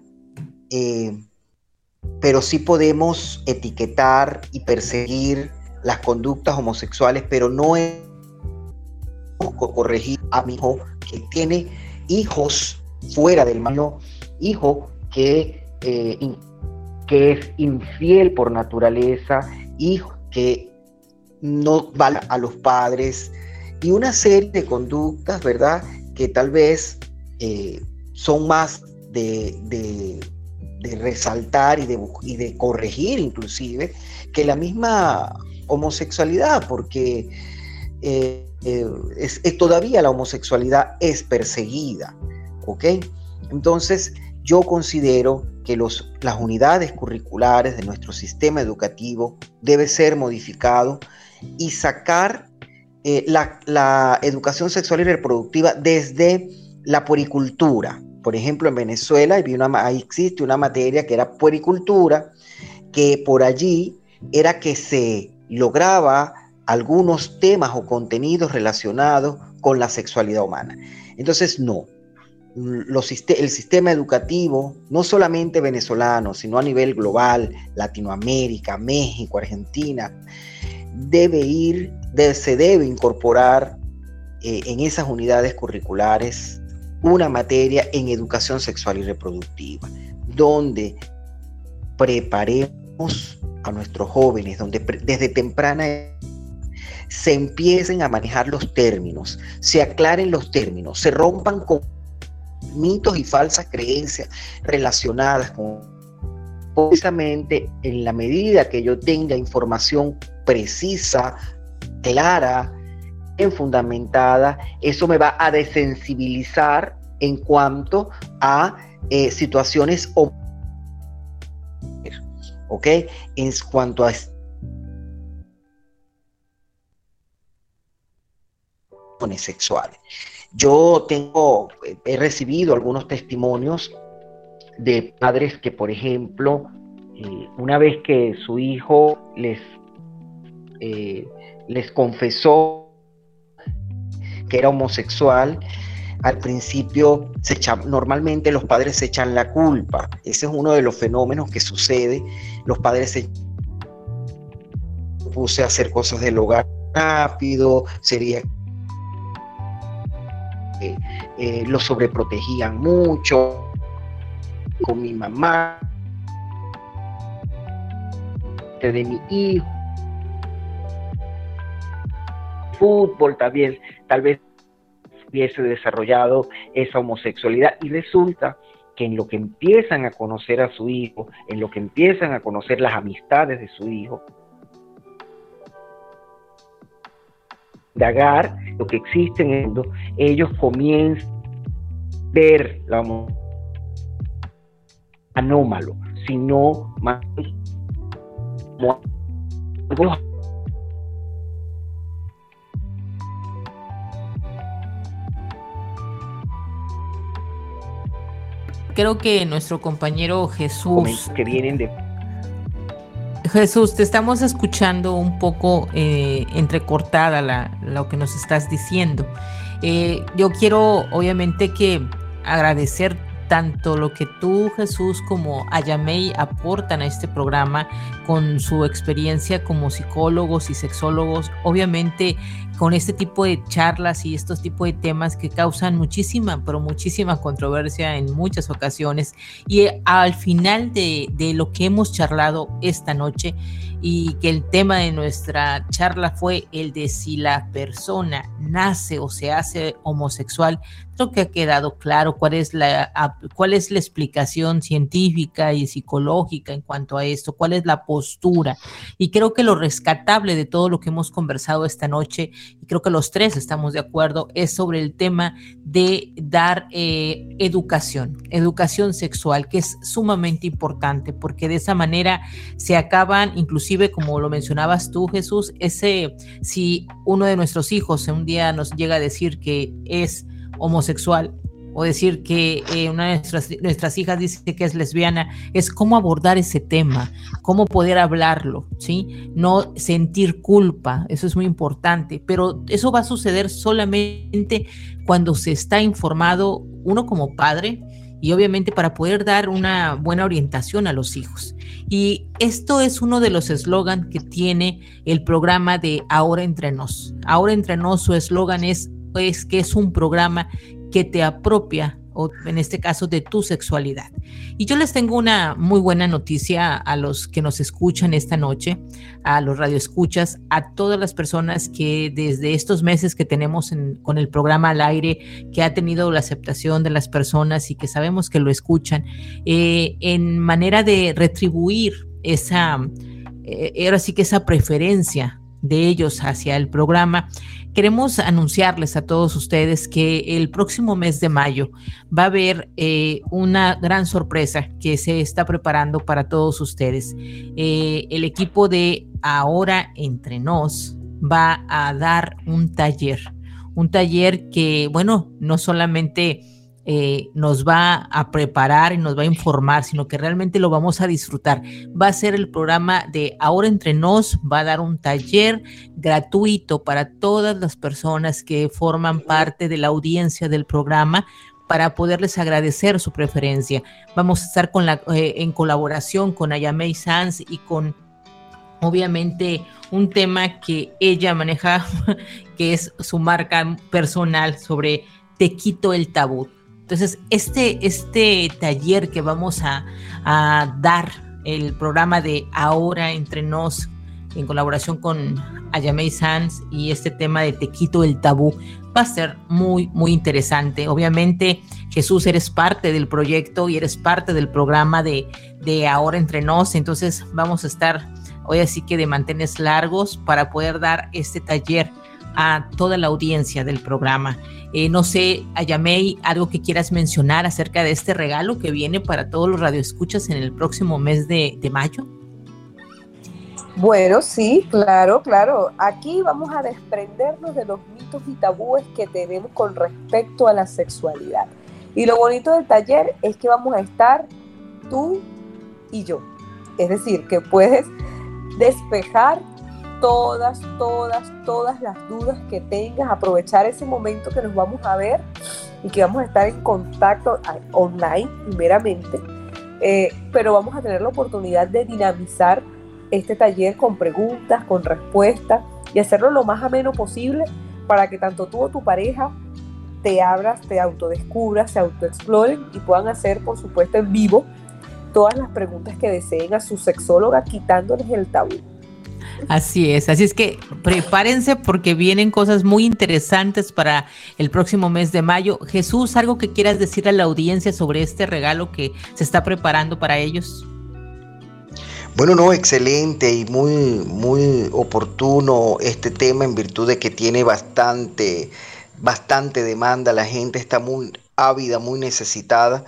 eh, pero sí podemos etiquetar y perseguir las conductas homosexuales, pero no es corregir a mi hijo que tiene hijos fuera del matrimonio, hijo que, eh, in, que es infiel por naturaleza, hijo que no valora a los padres y una serie de conductas, ¿verdad?, que tal vez eh, son más de, de, de resaltar y de, y de corregir inclusive que la misma homosexualidad, porque eh, Eh, es, es, todavía la homosexualidad es perseguida, ¿ok? Entonces yo considero que los, las unidades curriculares de nuestro sistema educativo debe ser modificado y sacar eh, la, la educación sexual y reproductiva desde la puericultura. Por ejemplo, en Venezuela hay una, ahí existe una materia que era puericultura, que por allí era que se lograba algunos temas o contenidos relacionados con la sexualidad humana. Entonces, no. Los, el sistema educativo, no solamente venezolano, sino a nivel global, Latinoamérica, México, Argentina, debe ir, de, se debe incorporar eh, en esas unidades curriculares una materia en educación sexual y reproductiva, donde preparemos a nuestros jóvenes, donde pre- desde temprana edad se empiecen a manejar los términos, se aclaren los términos, se rompan con mitos y falsas creencias relacionadas con... Precisamente en la medida que yo tenga información precisa, clara, bien fundamentada, eso me va a desensibilizar en cuanto a eh, situaciones... Op- ¿ok? En cuanto a... sexuales. Yo tengo, he recibido algunos testimonios de padres que, por ejemplo, eh, una vez que su hijo les, eh, les confesó que era homosexual, al principio se echa, normalmente los padres se echan la culpa. Ese es uno de los fenómenos que sucede. Los padres se puse a hacer cosas del hogar rápido, sería Eh, eh, lo sobreprotegían mucho con mi mamá de mi hijo fútbol también tal vez hubiese desarrollado esa homosexualidad y resulta que en lo que empiezan a conocer a su hijo, en lo que empiezan a conocer las amistades de su hijo, indagar lo que existe en el mundo, ellos comienzan a ver la homosexualidad anómalo, sino más como algo creo que nuestro compañero Jesús... Que vienen de... Jesús, te estamos escuchando un poco eh, entrecortada la, lo que nos estás diciendo. Eh, yo quiero obviamente que agradecer tanto lo que tú, Jesús, como Ayamey aportan a este programa con su experiencia como psicólogos y sexólogos, obviamente con este tipo de charlas y estos tipos de temas que causan muchísima, pero muchísima controversia en muchas ocasiones. Y al final de, de lo que hemos charlado esta noche, y que el tema de nuestra charla fue el de si la persona nace o se hace homosexual, creo que ha quedado claro cuál es la, cuál es la explicación científica y psicológica en cuanto a esto, cuál es la postura. Y creo que lo rescatable de todo lo que hemos conversado esta noche, y creo que los tres estamos de acuerdo, es sobre el tema de dar eh, educación, educación sexual, que es sumamente importante, porque de esa manera se acaban, inclusive como lo mencionabas tú, Jesús, ese, si uno de nuestros hijos un día nos llega a decir que es homosexual, o decir que eh, una de nuestras, nuestras hijas dice que es lesbiana, es cómo abordar ese tema, cómo poder hablarlo, ¿sí? No sentir culpa, eso es muy importante, pero eso va a suceder solamente cuando se está informado uno como padre y obviamente para poder dar una buena orientación a los hijos. Y esto es uno de los eslogans que tiene el programa de Ahora Entre Nos. Ahora Entre Nos, su eslogan es, es que es un programa que te apropia, o en este caso de tu sexualidad. Y yo les tengo una muy buena noticia a los que nos escuchan esta noche, a los radioescuchas, a todas las personas que desde estos meses que tenemos en, con el programa al aire, que ha tenido la aceptación de las personas y que sabemos que lo escuchan, eh, en manera de retribuir esa, eh, ahora sí que esa preferencia de ellos hacia el programa. Queremos anunciarles a todos ustedes que el próximo mes de mayo va a haber eh, una gran sorpresa que se está preparando para todos ustedes. Eh, el equipo de Ahora Entre Nos va a dar un taller, un taller que, bueno, no solamente eh, nos va a preparar y nos va a informar, sino que realmente lo vamos a disfrutar. Va a ser el programa de Ahora Entre Nos, va a dar un taller gratuito para todas las personas que forman parte de la audiencia del programa para poderles agradecer su preferencia. Vamos a estar con la, eh, en colaboración con Ayamey Sanz y con, obviamente, un tema que ella maneja, que es su marca personal sobre Te Quito el Tabú. Entonces, este, este taller que vamos a, a dar, el programa de Ahora Entre Nos, en colaboración con Ayamey Sanz y este tema de Te Quito el Tabú, va a ser muy, muy interesante. Obviamente, Jesús, eres parte del proyecto y eres parte del programa de, de Ahora Entre Nos, entonces vamos a estar hoy así que de manteles largos para poder dar este taller a toda la audiencia del programa. Eh, no sé, Ayamey, algo que quieras mencionar acerca de este regalo que viene para todos los radioescuchas en el próximo mes de, de mayo. Bueno, sí, claro, claro. Aquí vamos a desprendernos de los mitos y tabúes que tenemos con respecto a la sexualidad. Y lo bonito del taller es que vamos a estar tú y yo. Es decir, que puedes despejar todas, todas, todas las dudas que tengas, aprovechar ese momento que nos vamos a ver y que vamos a estar en contacto online primeramente, eh, pero vamos a tener la oportunidad de dinamizar este taller con preguntas, con respuestas y hacerlo lo más ameno posible para que tanto tú o tu pareja te abras, te autodescubras, se autoexploren y puedan hacer, por supuesto, en vivo todas las preguntas que deseen a su sexóloga, quitándoles el tabú. Así es, así es que prepárense porque vienen cosas muy interesantes para el próximo mes de mayo. Jesús, ¿algo que quieras decir a la audiencia sobre este regalo que se está preparando para ellos? Bueno, no, excelente y muy, muy oportuno este tema en virtud de que tiene bastante, bastante demanda. La gente está muy ávida, muy necesitada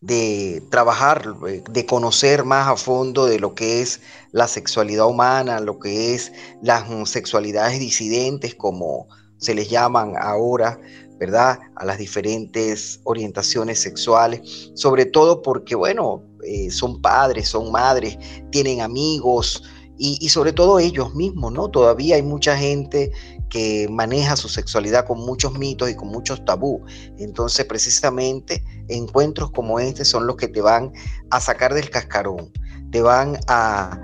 de trabajar, de conocer más a fondo de lo que es la sexualidad humana, lo que es las sexualidades disidentes, como se les llaman ahora, ¿verdad?, a las diferentes orientaciones sexuales, sobre todo porque, bueno, eh, son padres, son madres, tienen amigos y, y sobre todo ellos mismos, ¿no? Todavía hay mucha gente que maneja su sexualidad con muchos mitos y con muchos tabú. Entonces, precisamente, encuentros como este son los que te van a sacar del cascarón, te van a,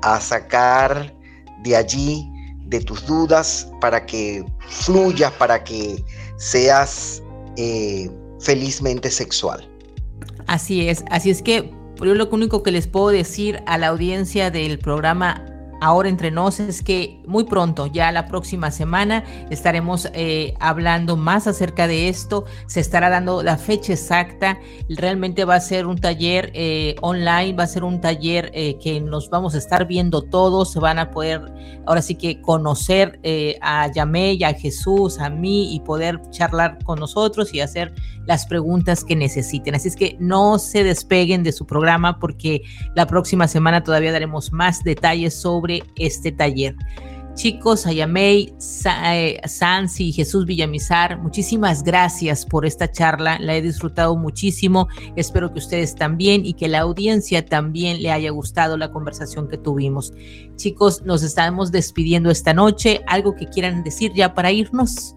a sacar de allí, de tus dudas, para que fluyas, para que seas eh, felizmente sexual. Así es, así es que yo lo único que les puedo decir a la audiencia del programa Ahora Entre Nos es que muy pronto, ya la próxima semana, estaremos eh, hablando más acerca de esto. Se estará dando la fecha exacta. Realmente va a ser un taller eh, online, va a ser un taller eh, que nos vamos a estar viendo todos. Se van a poder ahora sí que conocer eh, a Ayamey, a Jesús, a mí, y poder charlar con nosotros y hacer las preguntas que necesiten. Así es que no se despeguen de su programa, porque la próxima semana todavía daremos más detalles sobre este taller. Chicos, Ayamey Sanz y Jesús Villamizar, muchísimas gracias por esta charla, la he disfrutado muchísimo, espero que ustedes también y que la audiencia también le haya gustado la conversación que tuvimos. Chicos, nos estamos despidiendo esta noche, ¿algo que quieran decir ya para irnos?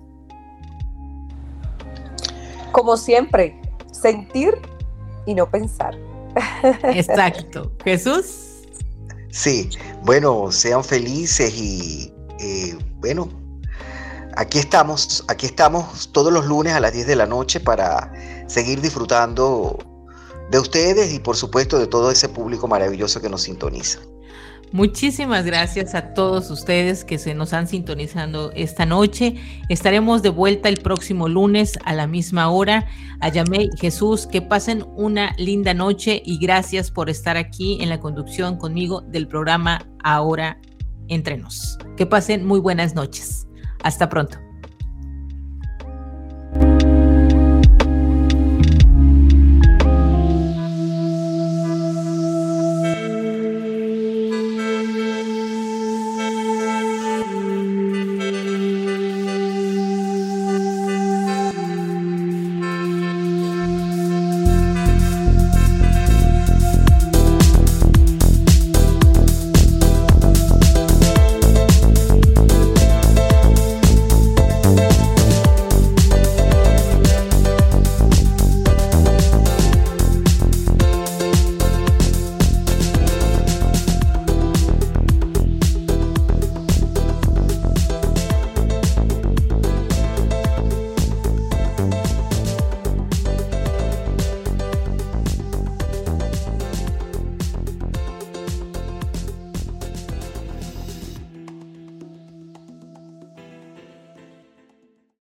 Como siempre, sentir y no pensar. Exacto. Jesús. Sí, bueno, sean felices y eh, bueno, aquí estamos, aquí estamos todos los lunes a las diez de la noche para seguir disfrutando de ustedes y por supuesto de todo ese público maravilloso que nos sintoniza. Muchísimas gracias a todos ustedes que se nos han sintonizado esta noche. Estaremos de vuelta el próximo lunes a la misma hora. Ayamey, Jesús, que pasen una linda noche y gracias por estar aquí en la conducción conmigo del programa Ahora Entre Nos. Que pasen muy buenas noches. Hasta pronto.